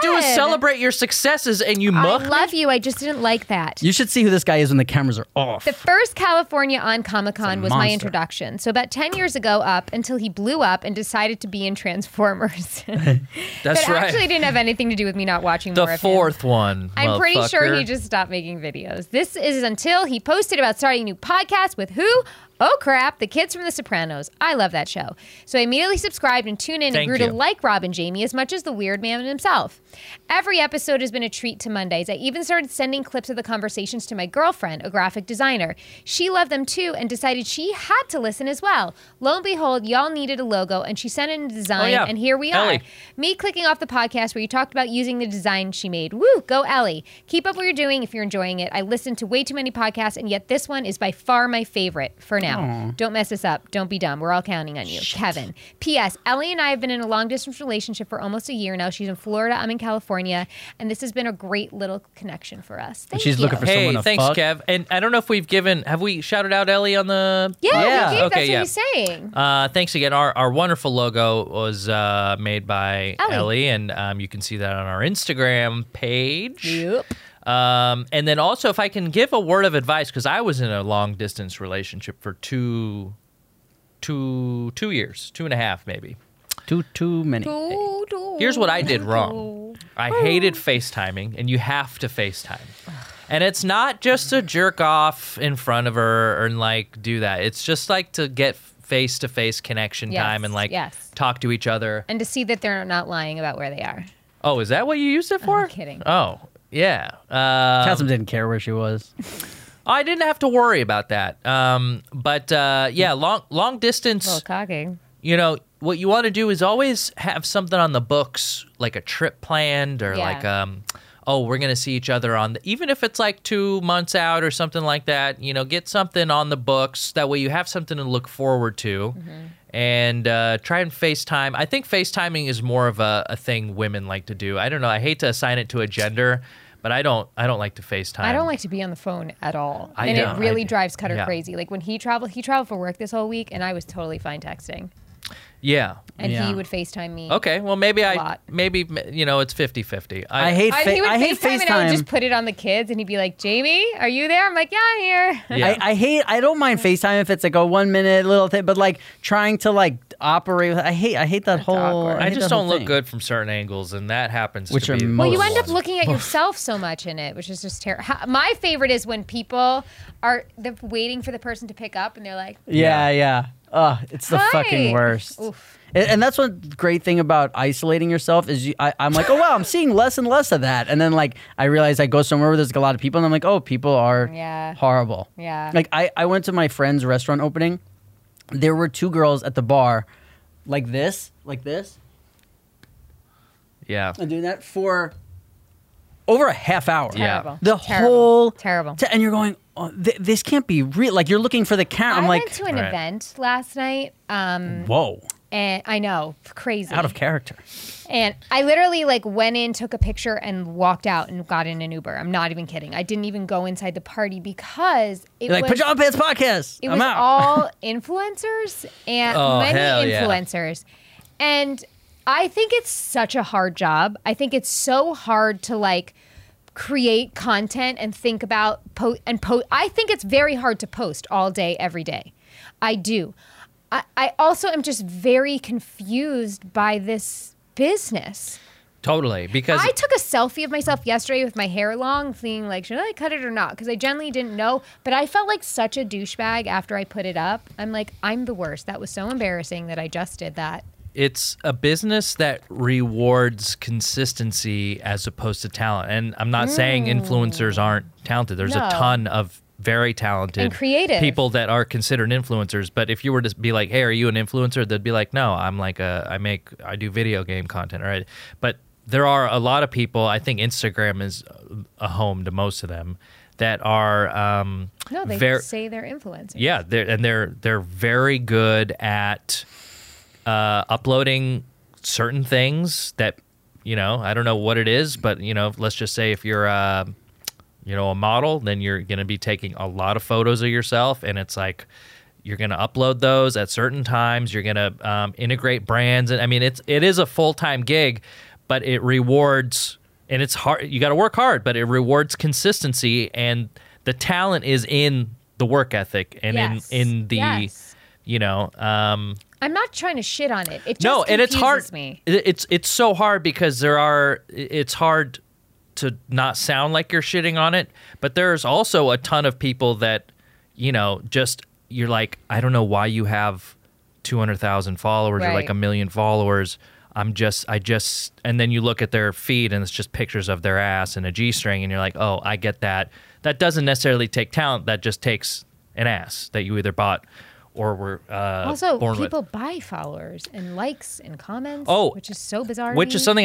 do is celebrate your successes, and you muck. I love you. I just didn't like that. You should see who this guy is when the cameras are off. The first California on Comic-Con was my introduction. So about 10 years ago up until he blew up and decided to be in Transformers. That's right. It actually didn't have anything to do with me not watching more of him. The fourth one. I'm pretty sure he just stopped making videos. This is until he posted about starting a new podcast with who? Oh crap, the kids from The Sopranos. I love that show. So I immediately subscribed and tuned in and grew to like Rob and Jamie as much as the weird man himself. Every episode has been a treat to Mondays. I even started sending clips of the conversations to my girlfriend, a graphic designer. She loved them too and decided she had to listen as well. Lo and behold, y'all needed a logo and she sent in a design and here we are. Me clicking off the podcast where you talked about using the design she made. Woo, go Ellie. Keep up what you're doing if you're enjoying it. I listened to way too many podcasts and yet this one is by far my favorite for now. Aww. Don't mess this up. Don't be dumb. We're all counting on you. Shit. Kevin. P.S. Ellie and I have been in a long-distance relationship for almost a year now. She's in Florida. I'm in California. And this has been a great little connection for us. Thank you. Looking for someone to fuck. Kev. And I don't know if we've have we shouted out Ellie on the... Yeah, we did. That's what he's saying. Thanks again. Our wonderful logo was made by Ellie. And you can see that on our Instagram page. Yep. And then also, if I can give a word of advice, because I was in a long-distance relationship for two years, 2.5 maybe. Too many. Here's what I did wrong. I hated FaceTiming, and you have to FaceTime. And it's not just to jerk off in front of her and, do that. It's just, to get face-to-face connection time and, talk to each other. And to see that they're not lying about where they are. Oh, is that what you used it for? I'm kidding. Oh, yeah. Kasim didn't care where she was. I didn't have to worry about that. Long distance. A little cocky. What you want to do is always have something on the books, like a trip planned or we're going to see each other even if it's 2 months out or something like that, get something on the books. That way you have something to look forward to. Mm-hmm. And try and FaceTime. I think FaceTiming is more of a thing women like to do. I don't know. I hate to assign it to a gender, but I don't like to FaceTime. I don't like to be on the phone at all. It really drives Cutter crazy. When he traveled for work this whole week, and I was totally fine texting. Yeah. And he would FaceTime me. Okay, well maybe it's 50-50. I hate FaceTime. And I would just put it on the kids and he'd be like, "Jamie, are you there?" I'm like, "Yeah, I'm here." Yeah. I don't mind FaceTime if it's a 1 minute little thing, but trying to operate with I hate that. That's whole awkward. I just don't look good from certain angles and that happens which to be well, you end up looking at yourself so much in it, which is just terrible. My favorite is when people are waiting for the person to pick up and they're like, "Yeah." Oh, it's the fucking worst. Oof. And that's one great thing about isolating yourself is I'm like, oh, wow, I'm seeing less and less of that. And then I realize I go somewhere where there's a lot of people and I'm like, oh, people are horrible. Yeah. I went to my friend's restaurant opening. There were two girls at the bar like this. Yeah. And doing that for over a half hour. Terrible. Yeah. Terrible. And you're going, oh, this can't be real. You're looking for the count. I went to an event last night. Whoa. And I know, crazy. Out of character. And I literally went in, took a picture, and walked out and got in an Uber. I'm not even kidding. I didn't even go inside the party because it was... Pajama Pants Podcast. It was all influencers and many influencers. Yeah. And I think it's such a hard job. I think it's so hard to create content and think about post. I think it's very hard to post all day, every day. I do. I also am just very confused by this business. Totally, because... I took a selfie of myself yesterday with my hair long, thinking, should I cut it or not? Because I generally didn't know, but I felt like such a douchebag after I put it up. I'm the worst. That was so embarrassing that I just did that. it's a business that rewards consistency as opposed to talent. And I'm not saying influencers aren't talented. There's a ton of very talented and creative people that are considered influencers. But if you were to be like, hey, are you an influencer? They'd be like, no, I'm like a, I do video game content. All right. But there are a lot of people, I think Instagram is a home to most of them, that are no, they say they're influencers. Yeah, they're very good at uploading certain things that, you know, I don't know what it is, but, you know, let's just say if you're you know, a model, then you're going to be taking a lot of photos of yourself, and it's like you're going to upload those at certain times. You're going to integrate brands, and I mean, it is a full-time gig, but it rewards. And it's hard. You got to work hard, but it rewards consistency, and the talent is in the work ethic and in the you know. I'm not trying to shit on it. It just no, and it's hard. Me. It's so hard because there are. It's hard to not sound like you're shitting on it, but there's also a ton of people that, you know, just you're like, I don't know why you have 200,000 followers or like 1 million followers. I just, and then you look at their feed and it's just pictures of their ass and a G-string, and you're like, oh, I get that. That doesn't necessarily take talent. That just takes an ass that you either bought or were born with. Also, people buy followers and likes and comments, which is so bizarre. Which is something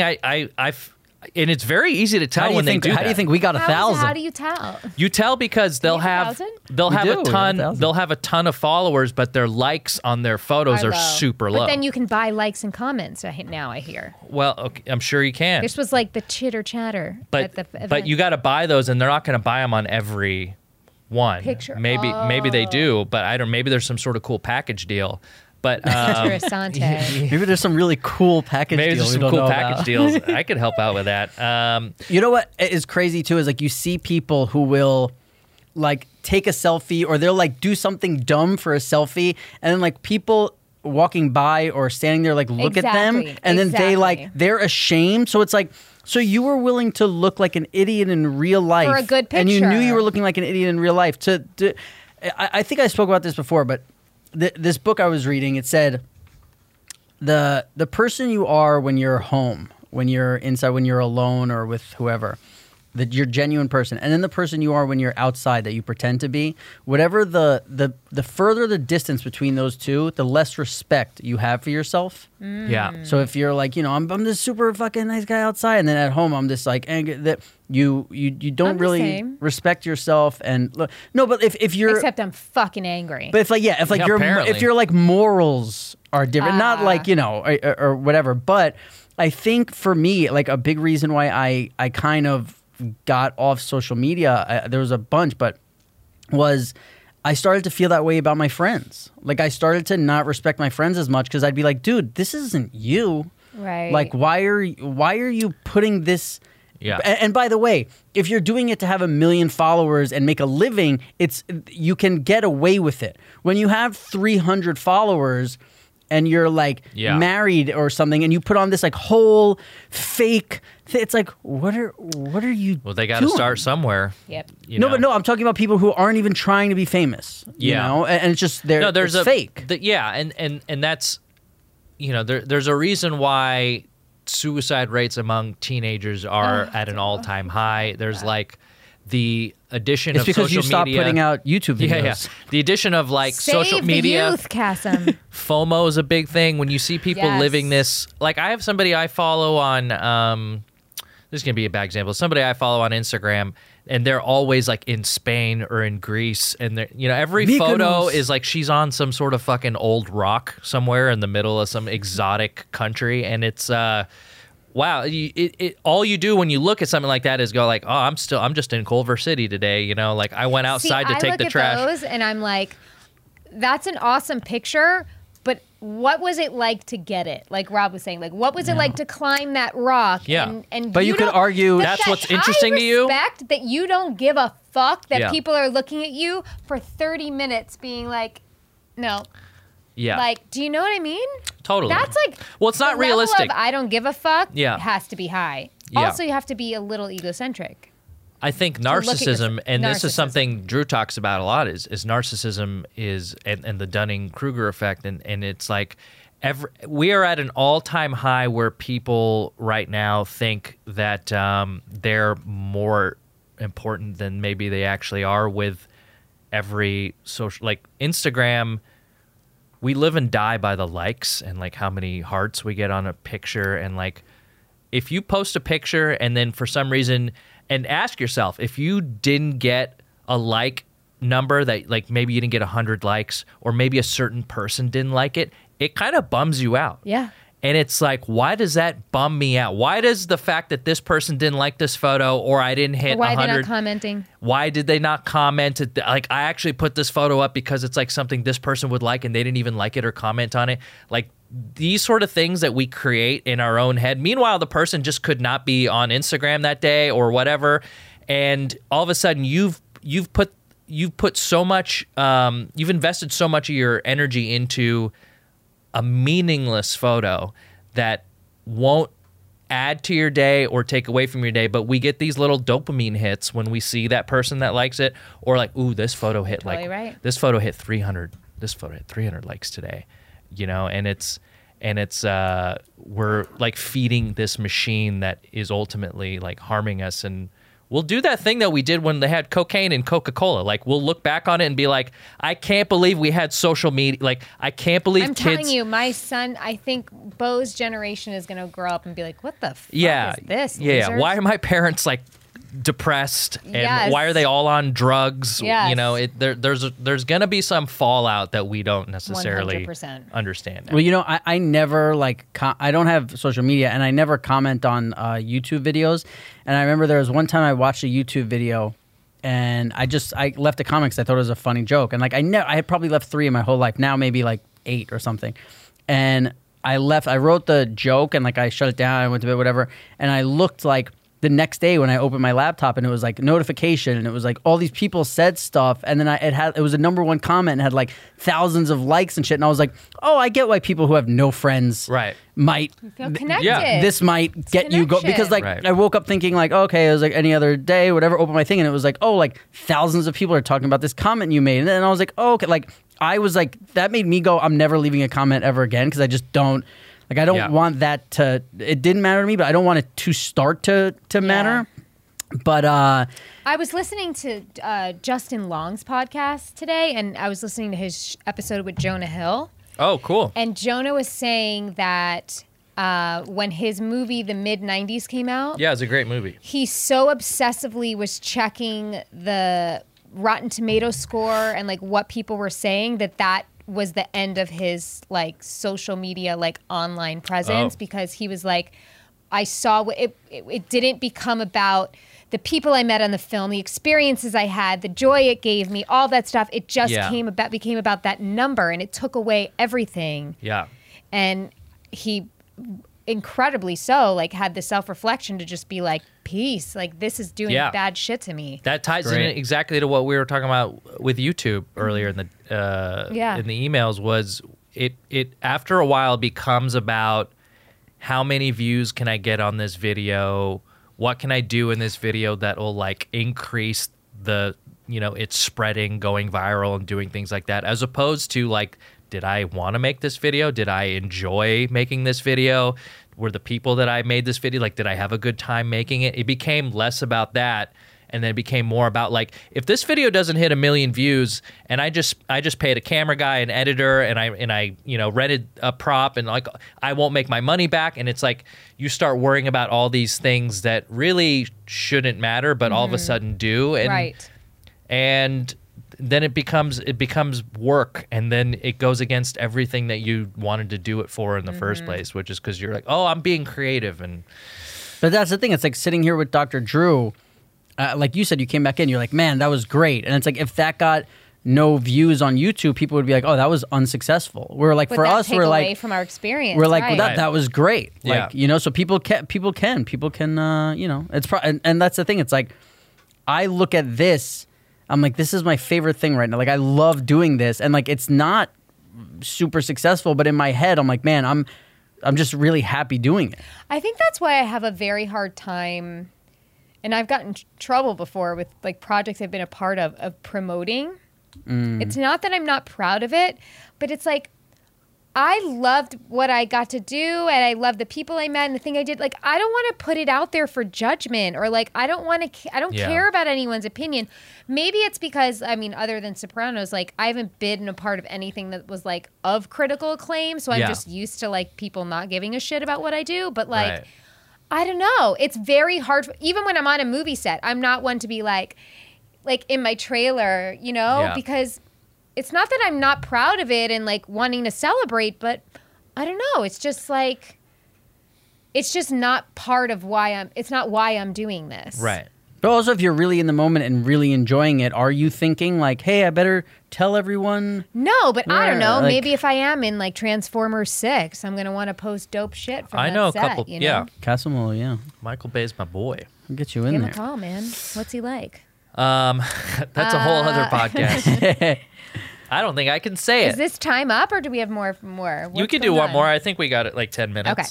and it's very easy to tell when they do that. How do you think we got 1,000? How do you tell? You tell because they'll have a ton of followers, but their likes on their photos are super low. But then you can buy likes and comments now, I hear. Well, okay, I'm sure you can. This was like the chitter chatter at the event. But you got to buy those, and they're not going to buy them on every one. Picture. Maybe they do, but I don't. Maybe there's some sort of cool package deal. But maybe there's some really cool package deals. Maybe there's some cool package deals. I could help out with that. You know what is crazy too is like you see people who will like take a selfie, or they'll like do something dumb for a selfie, and then like people walking by or standing there like look at them, and then they like they're ashamed. So it's like, so you were willing to look like an idiot in real life for a good picture, and you knew you were looking like an idiot in real life. I think I spoke about this before, but. This book I was reading, it said the person you are when you're home, when you're inside, when you're alone or with whoever, that your genuine person, and then the person you are when you're outside that you pretend to be, whatever the further the distance between those two, the less respect you have for yourself. Mm. Yeah. So if you're like, you know, I'm this super fucking nice guy outside, and then at home I'm just like angry that you don't really respect yourself. And look, no, but if you're except I'm fucking angry. But if like morals are different, not like, you know, or whatever. But I think for me, like a big reason why I kind of got off social media, there was a bunch, but I started to feel that way about my friends. Like I started to not respect my friends as much because I'd be like, dude, this isn't you. Right. Like why are you putting this? Yeah. And by the way, if you're doing it to have 1 million followers and make a living, you can get away with it. When you have 300 followers and you're like married or something, and you put on this like whole fake. It's like what are you? Well, they got to start somewhere. Yep. No, I'm talking about people who aren't even trying to be famous. Yeah. You know, and it's just it's fake. And that's, you know, there's a reason why suicide rates among teenagers are at an all-time high. There's like the addition of social media. It's because you stopped putting out YouTube videos. Yeah. The addition of like social media. Save the youth, Kasim. FOMO is a big thing. When you see people living this, like I have somebody I follow on, this is going to be a bad example, somebody I follow on Instagram, and they're always like in Spain or in Greece, and you know every Mykonos. Photo is like she's on some sort of fucking old rock somewhere in the middle of some exotic country, and it's wow. All you do when you look at something like that is go like, oh, I'm just in Culver City today. You know, like I went outside to take the trash. Those and I'm like, that's an awesome picture. But what was it like to get it? Like Rob was saying, like what was it like to climb that rock? Yeah. And but you could argue that's what's interesting to you. I respect that you don't give a fuck that people are looking at you for 30 minutes being like, no. Yeah. Like, do you know what I mean? Totally. That's like, well, it's not realistic. I don't give a fuck. Yeah. It has to be high. Yeah. Also, you have to be a little egocentric. I think narcissism, and this is something Drew talks about a lot, is narcissism and the Dunning-Kruger effect, and it's like we are at an all-time high where people right now think that they're more important than maybe they actually are with every social, like Instagram. We live and die by the likes and like how many hearts we get on a picture. And like, if you post a picture and then for some reason, and ask yourself, if you didn't get a like number that like maybe you didn't get 100 likes or maybe a certain person didn't like it, it kind of bums you out. Yeah. And it's like, why does that bum me out? Why does the fact that this person didn't like this photo or I didn't hit 100? Why are they not commenting? Why did they not comment? Like, I actually put this photo up because it's like something this person would like and they didn't even like it or comment on it. Like, these sort of things that we create in our own head. Meanwhile, the person just could not be on Instagram that day or whatever. And all of a sudden, you've put so much, you've invested so much of your energy into a meaningless photo that won't add to your day or take away from your day. But we get these little dopamine hits when we see that person that likes it, or like, ooh, this photo hit totally like right. This photo hit 300. This photo hit 300 likes today, you know. And it's we're like feeding this machine that is ultimately like harming us. And we'll do that thing that we did when they had cocaine and Coca-Cola. Like, we'll look back on it and be like, I can't believe we had social media. Like, I can't believe I'm kids. I'm telling you, my son, I think Bo's generation is going to grow up and be like, what the fuck is this? Yeah. Why are my parents, like, depressed? And why are they all on drugs? Yes. You know, there's going to be some fallout that we don't necessarily 100%. Understand. Now. Well, you know, I never, like, I don't have social media, and I never comment on YouTube videos. And I remember there was one time I watched a YouTube video, and I left a comment because I thought it was a funny joke. And, like, I had probably left 3 in my whole life. Now maybe, like, 8 or something. And I wrote the joke, and, like, I shut it down. I went to bed, whatever. And I looked, like, the next day when I opened my laptop, and it was like notification, and it was like all these people said stuff, and then it was a #1 comment and had like thousands of likes and shit, and I was like, oh, I get why people who have no friends might feel connected. This might get you go because like I woke up thinking like, okay, it was like any other day, whatever, opened my thing, and it was like, oh, like thousands of people are talking about this comment you made, and then I was like, oh, okay, like I was like, that made me go, I'm never leaving a comment ever again because I just don't. Like, I don't want that to – it didn't matter to me, but I don't want it to start to matter. But – I was listening to Justin Long's podcast today, and I was listening to his episode with Jonah Hill. Oh, cool. And Jonah was saying that when his movie The Mid-90s came out – yeah, it was a great movie. He so obsessively was checking the Rotten Tomatoes score and, like, what people were saying that was the end of his like social media, like online presence, because he was like, I saw it didn't become about the people I met on the film, the experiences I had, the joy it gave me, all that stuff. It just became about that number, and it took away everything. Yeah. And he incredibly so like had the self-reflection to just be like, peace, like this is doing bad shit to me. That ties in exactly to what we were talking about with YouTube earlier in the in the emails, was it after a while becomes about how many views can I get on this video, what can I do in this video that will like increase the, you know, it's spreading, going viral and doing things like that, as opposed to like, did I want to make this video? Did I enjoy making this video? Were the people that I made this video, like, did I have a good time making it? It became less about that, and then it became more about, like, if this video doesn't hit 1 million views, and I just paid a camera guy, an editor, and I you know, rented a prop, and, like, I won't make my money back. And it's like you start worrying about all these things that really shouldn't matter but all of a sudden do. And, and then it becomes work, and then it goes against everything that you wanted to do it for in the first place, which is because you're like, oh, I'm being creative. But that's the thing. It's like sitting here with Dr. Drew. Like you said, you came back in. You're like, man, that was great. And it's like, if that got no views on YouTube, people would be like, oh, that was unsuccessful. We're like, for us, we're like, from our experience, we're like, well, that was great. Yeah. Like, you know, so people can, you know, it's and that's the thing. It's like, I look at this. I'm like, this is my favorite thing right now. Like, I love doing this. And, like, it's not super successful, but in my head, I'm like, man, I'm just really happy doing it. I think that's why I have a very hard time, and I've gotten trouble before with, like, projects I've been a part of promoting. It's not that I'm not proud of it, but it's like, I loved what I got to do, and I loved the people I met and the thing I did. Like, I don't want to put it out there for judgment, or like, I don't care about anyone's opinion. Maybe it's because, I mean, other than Sopranos, like, I haven't been a part of anything that was like of critical acclaim. So I'm just used to like people not giving a shit about what I do. But like, I don't know. It's very hard. Even when I'm on a movie set, I'm not one to be like in my trailer, you know, because it's not that I'm not proud of it and like wanting to celebrate, but I don't know. It's just like, it's just not part of why it's not why I'm doing this. Right. But also, if you're really in the moment and really enjoying it, are you thinking like, hey, I better tell everyone? No, but I don't know. Like, maybe if I am in like Transformers 6, I'm going to want to post dope shit from that set, you know? Casimiro, Michael Bay's my boy. I'll get you in there. Give him a call, man. What's he like? That's a whole other podcast. I don't think I can say it. Is this time up, or do we have more? You can do one more. I think we got it like 10 minutes. Okay.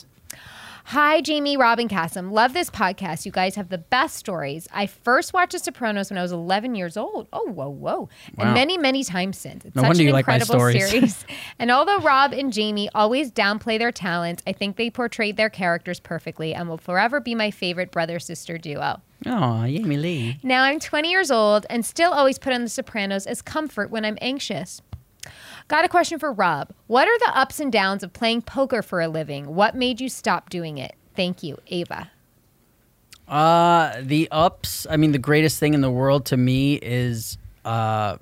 Hi, Jamie, Rob, and Cassim. Love this podcast. You guys have the best stories. I first watched The Sopranos when I was 11 years old. Oh, whoa, whoa. Wow. And many, many times since. It's such an incredible series. And although Rob and Jamie always downplay their talents, I think they portrayed their characters perfectly and will forever be my favorite brother-sister duo. Oh, Jamie Lee. Now I'm 20 years old and still always put on The Sopranos as comfort when I'm anxious. Got a question for Rob. What are the ups and downs of playing poker for a living? What made you stop doing it? Thank you, Ava. The ups, I mean, the greatest thing in the world to me is not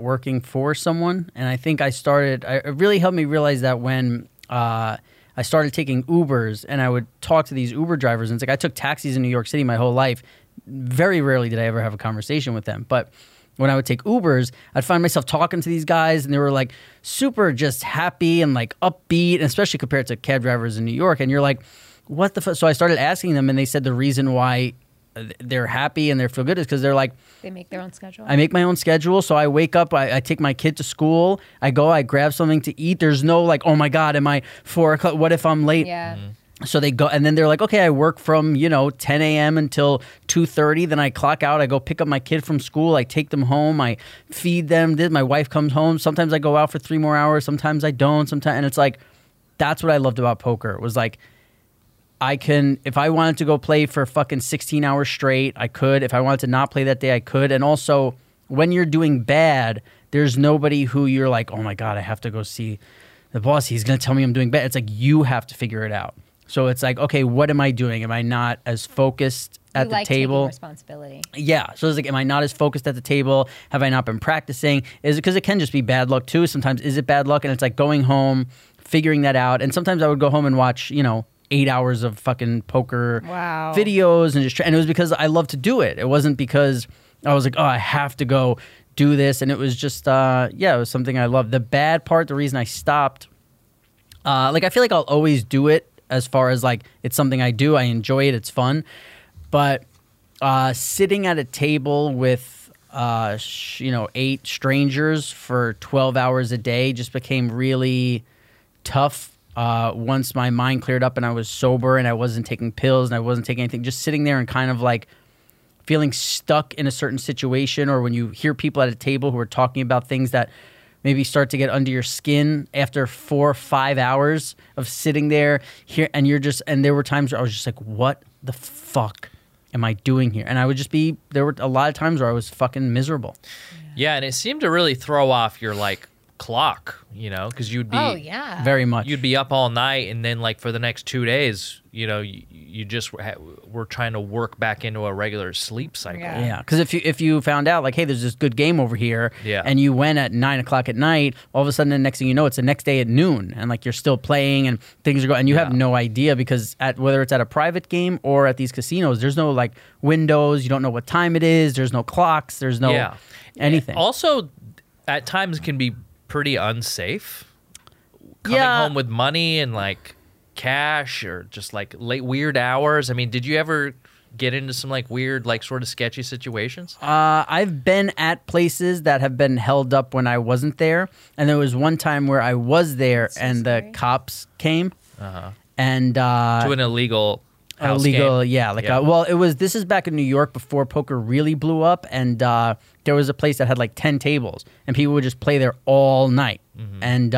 working for someone. And I think it really helped me realize that when I started taking Ubers, and I would talk to these Uber drivers, and it's like, I took taxis in New York City my whole life. Very rarely did I ever have a conversation with them. But when I would take Ubers, I'd find myself talking to these guys, and they were like super just happy and like upbeat, and especially compared to cab drivers in New York. And you're like, what the fuck? So I started asking them, and they said the reason why they're happy and they feel good is because they're like, they make their own schedule. I make my own schedule. So I wake up, I take my kid to school, I go, I grab something to eat. There's no like, oh my God, am I 4 o'clock? What if I'm late? Yeah. Mm-hmm. So they go, and then they're like, okay, I work from, 10 a.m. until 2:30. Then I clock out, I go pick up my kid from school, I take them home, I feed them. My wife comes home. Sometimes I go out for 3 more hours. Sometimes I don't. And it's like, that's what I loved about poker. It was like, if I wanted to go play for fucking 16 hours straight, I could. If I wanted to not play that day, I could. And also, when you're doing bad, there's nobody who you're like, oh my God, I have to go see the boss. He's going to tell me I'm doing bad. It's like, you have to figure it out. So it's like, okay, what am I doing? Am I not as focused at the table? Taking responsibility. Yeah. So it's like, am I not as focused at the table? Have I not been practicing? Is it because it can just be bad luck too? Sometimes is it bad luck? And it's like going home, figuring that out. And sometimes I would go home and watch, 8 hours of fucking poker videos and and it was because I love to do it. It wasn't because I was like, oh, I have to go do this. And it was just, it was something I loved. The bad part, the reason I stopped, I feel like I'll always do it as far as like, it's something I do. I enjoy it. It's fun. But sitting at a table with, 8 strangers for 12 hours a day just became really tough. Once my mind cleared up and I was sober and I wasn't taking pills and I wasn't taking anything, just sitting there and kind of like feeling stuck in a certain situation, or when you hear people at a table who are talking about things that maybe start to get under your skin after 4 or 5 hours of sitting there here, and there were times where I was just like, what the fuck am I doing here? And I would just be, there were a lot of times where I was fucking miserable. Yeah, and it seemed to really throw off your like clock, because you'd be very much, you'd be up all night, and then like for the next 2 days, you just were trying to work back into a regular sleep cycle. Yeah, because if you found out like, hey, there's this good game over here, and you went at 9 o'clock at night, all of a sudden the next thing you know, it's the next day at noon, and like you're still playing and things are going, and you have no idea, because whether it's at a private game or at these casinos, there's no like windows, you don't know what time it is, there's no clocks, there's no anything. And also, at times can be pretty unsafe coming home with money and like cash, or just like late weird hours. I mean, did you ever get into some like weird, like sort of sketchy situations? I've been at places that have been held up when I wasn't there, and there was one time where I was there and the cops came and to an illegal house game. This is back in New York before poker really blew up, and there was a place that had like 10 tables, and people would just play there all night. Mm-hmm. And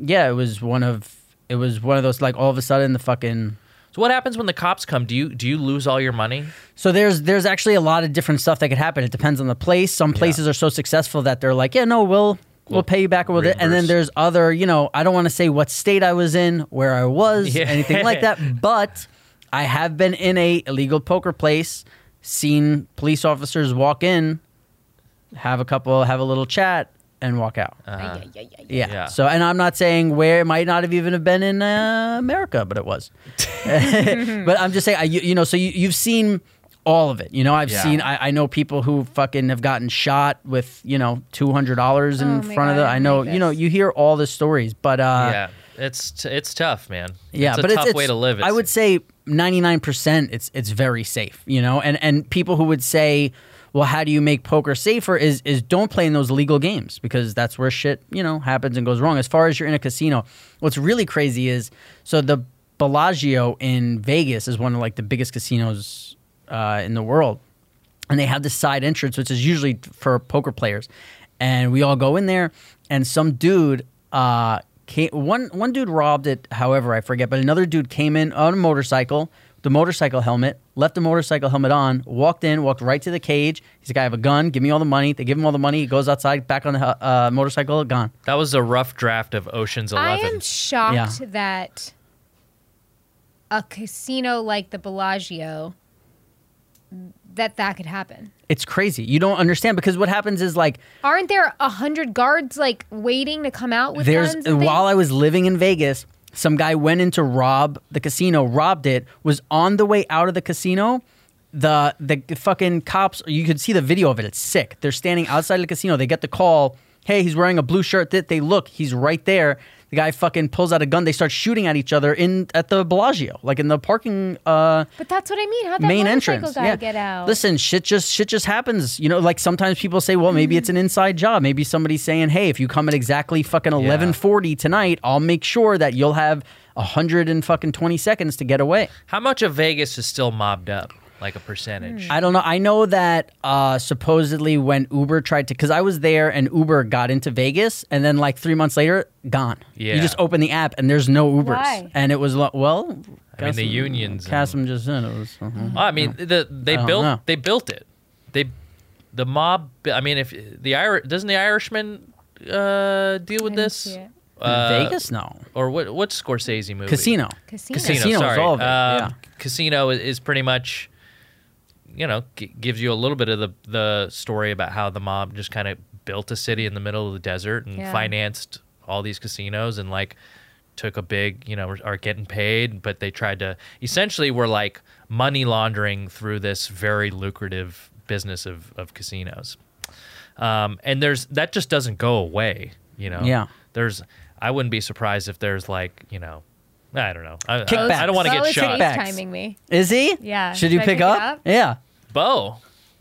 Yeah, it was one of those, like, all of a sudden the fucking. So what happens when the cops come? Do you lose all your money? So there's actually a lot of different stuff that could happen. It depends on the place. Some places are so successful that they're like, yeah, no, we'll pay you back. And then there's other, you know, I don't want to say what state I was in, where I was, anything like that. But I have been in a illegal poker place, seen police officers walk in, have a little chat, and walk out. So, and I'm not saying where. It might not have even have been in America, but it was. But I'm just saying, you've seen all of it. You know, I've seen, I know people who fucking have gotten shot with, you know, $200 in front of them. I know, you know, you hear all the stories, but. It's tough, man. Yeah, it's a tough way to live. I would say 99% it's very safe, you know, and people who would say, well, how do you make poker safer is don't play in those legal games, because that's where shit, you know, happens and goes wrong. As far as you're in a casino, what's really crazy is, so the Bellagio in Vegas is one of, like, the biggest casinos in the world. And they have this side entrance, which is usually for poker players. And we all go in there, and some dude, one dude robbed it, however, I forget, but another dude came in on a motorcycle, the motorcycle helmet, left the motorcycle helmet on, walked right to the cage. He's like, I have a gun, give me all the money. They give him all the money. He goes outside, back on the motorcycle, gone. That was a rough draft of Ocean's 11. I am shocked that a casino like the Bellagio, that could happen. It's crazy. You don't understand, because what happens is, like, aren't there 100 guards, like, waiting to come out with guns? While I was living in Vegas, some guy went in to rob the casino, robbed it, was on the way out of the casino. The fucking cops, you could see the video of it. It's sick. They're standing outside the casino. They get the call. Hey, he's wearing a blue shirt. They look. He's right there. The guy fucking pulls out a gun. They start shooting at each other at the Bellagio, like in the parking. But that's what I mean. How'd that main entrance guy get out? Listen, shit just happens. You know, like, sometimes people say, well, maybe it's an inside job. Maybe somebody's saying, hey, if you come at exactly fucking 11:40 tonight, I'll make sure that you'll have 120 seconds to get away. How much of Vegas is still mobbed up? Like a percentage. I don't know. I know that supposedly when Uber tried to, because I was there and Uber got into Vegas, and then, like, 3 months later, gone. Yeah. You just open the app and there's no Ubers. Why? And it was the unions. Kasim just said it was. I mean, they built it. The mob. I mean, if doesn't the Irishman deal with this? In Vegas, no. Or what Scorsese movie? Casino. Sorry, all of it. Casino is pretty much. You know, gives you a little bit of the story about how the mob just kind of built a city in the middle of the desert and financed all these casinos and, like, took a big, you know, are getting paid, but they tried to essentially were, like, money laundering through this very lucrative business of casinos. And that just doesn't go away, you know? Yeah. I wouldn't be surprised if there's, like, you know, I don't know. I don't want to get shot. He's timing me. Is he? Yeah. Should you pick up? Yeah. Bo,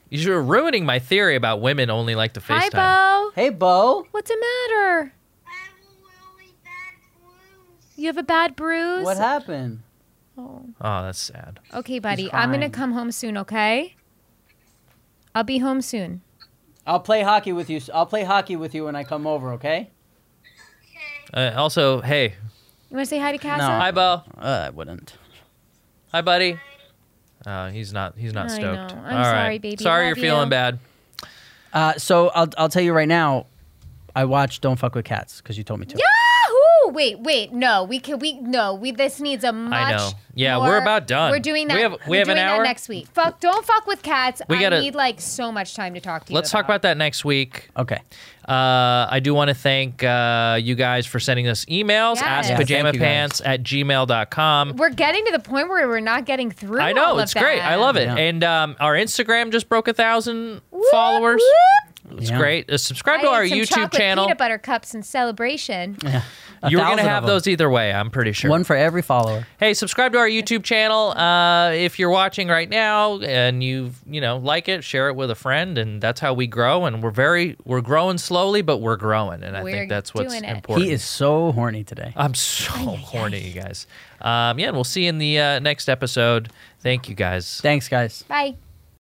you're ruining my theory about women only like to FaceTime. Hi, Bo. Hey, Bo. What's the matter? I have a really bad bruise. You have a bad bruise? What happened? Oh, that's sad. Okay, buddy. I'm going to come home soon, okay? I'll be home soon. I'll play hockey with you. When I come over, okay? Okay. Also, hey. You want to say hi to Cassie? No. Hi, Bo. I wouldn't. Hi, buddy. He's not stoked. I know. I'm sorry, baby. Sorry you're feeling bad. So I'll tell you right now, I watched Don't Fuck With Cats because you told me to. Yahoo! Wait. No, this needs a much. I know. Yeah, we're about done. We're doing that. We have an hour next week. Don't Fuck With Cats. I need, like, so much time to talk to you. Let's talk about that next week. Okay. I do want to thank you guys for sending us emails. Yes. AskPajamaPants@gmail.com. We're getting to the point where we're not getting through. I know, all it's of great. That. I love it. Yeah. And our Instagram just broke 1,000 followers. Whoop. It's great. Subscribe to our YouTube channel. Peanut butter cups in celebration. Yeah. You're going to have those either way, I'm pretty sure. One for every follower. Hey, subscribe to our YouTube channel if you're watching right now and you like it, share it with a friend, and that's how we grow. And we're growing slowly, but we're growing, and I think that's what's important. He is so horny today. I'm so horny, you guys. And we'll see you in the next episode. Thank you, guys. Thanks, guys. Bye.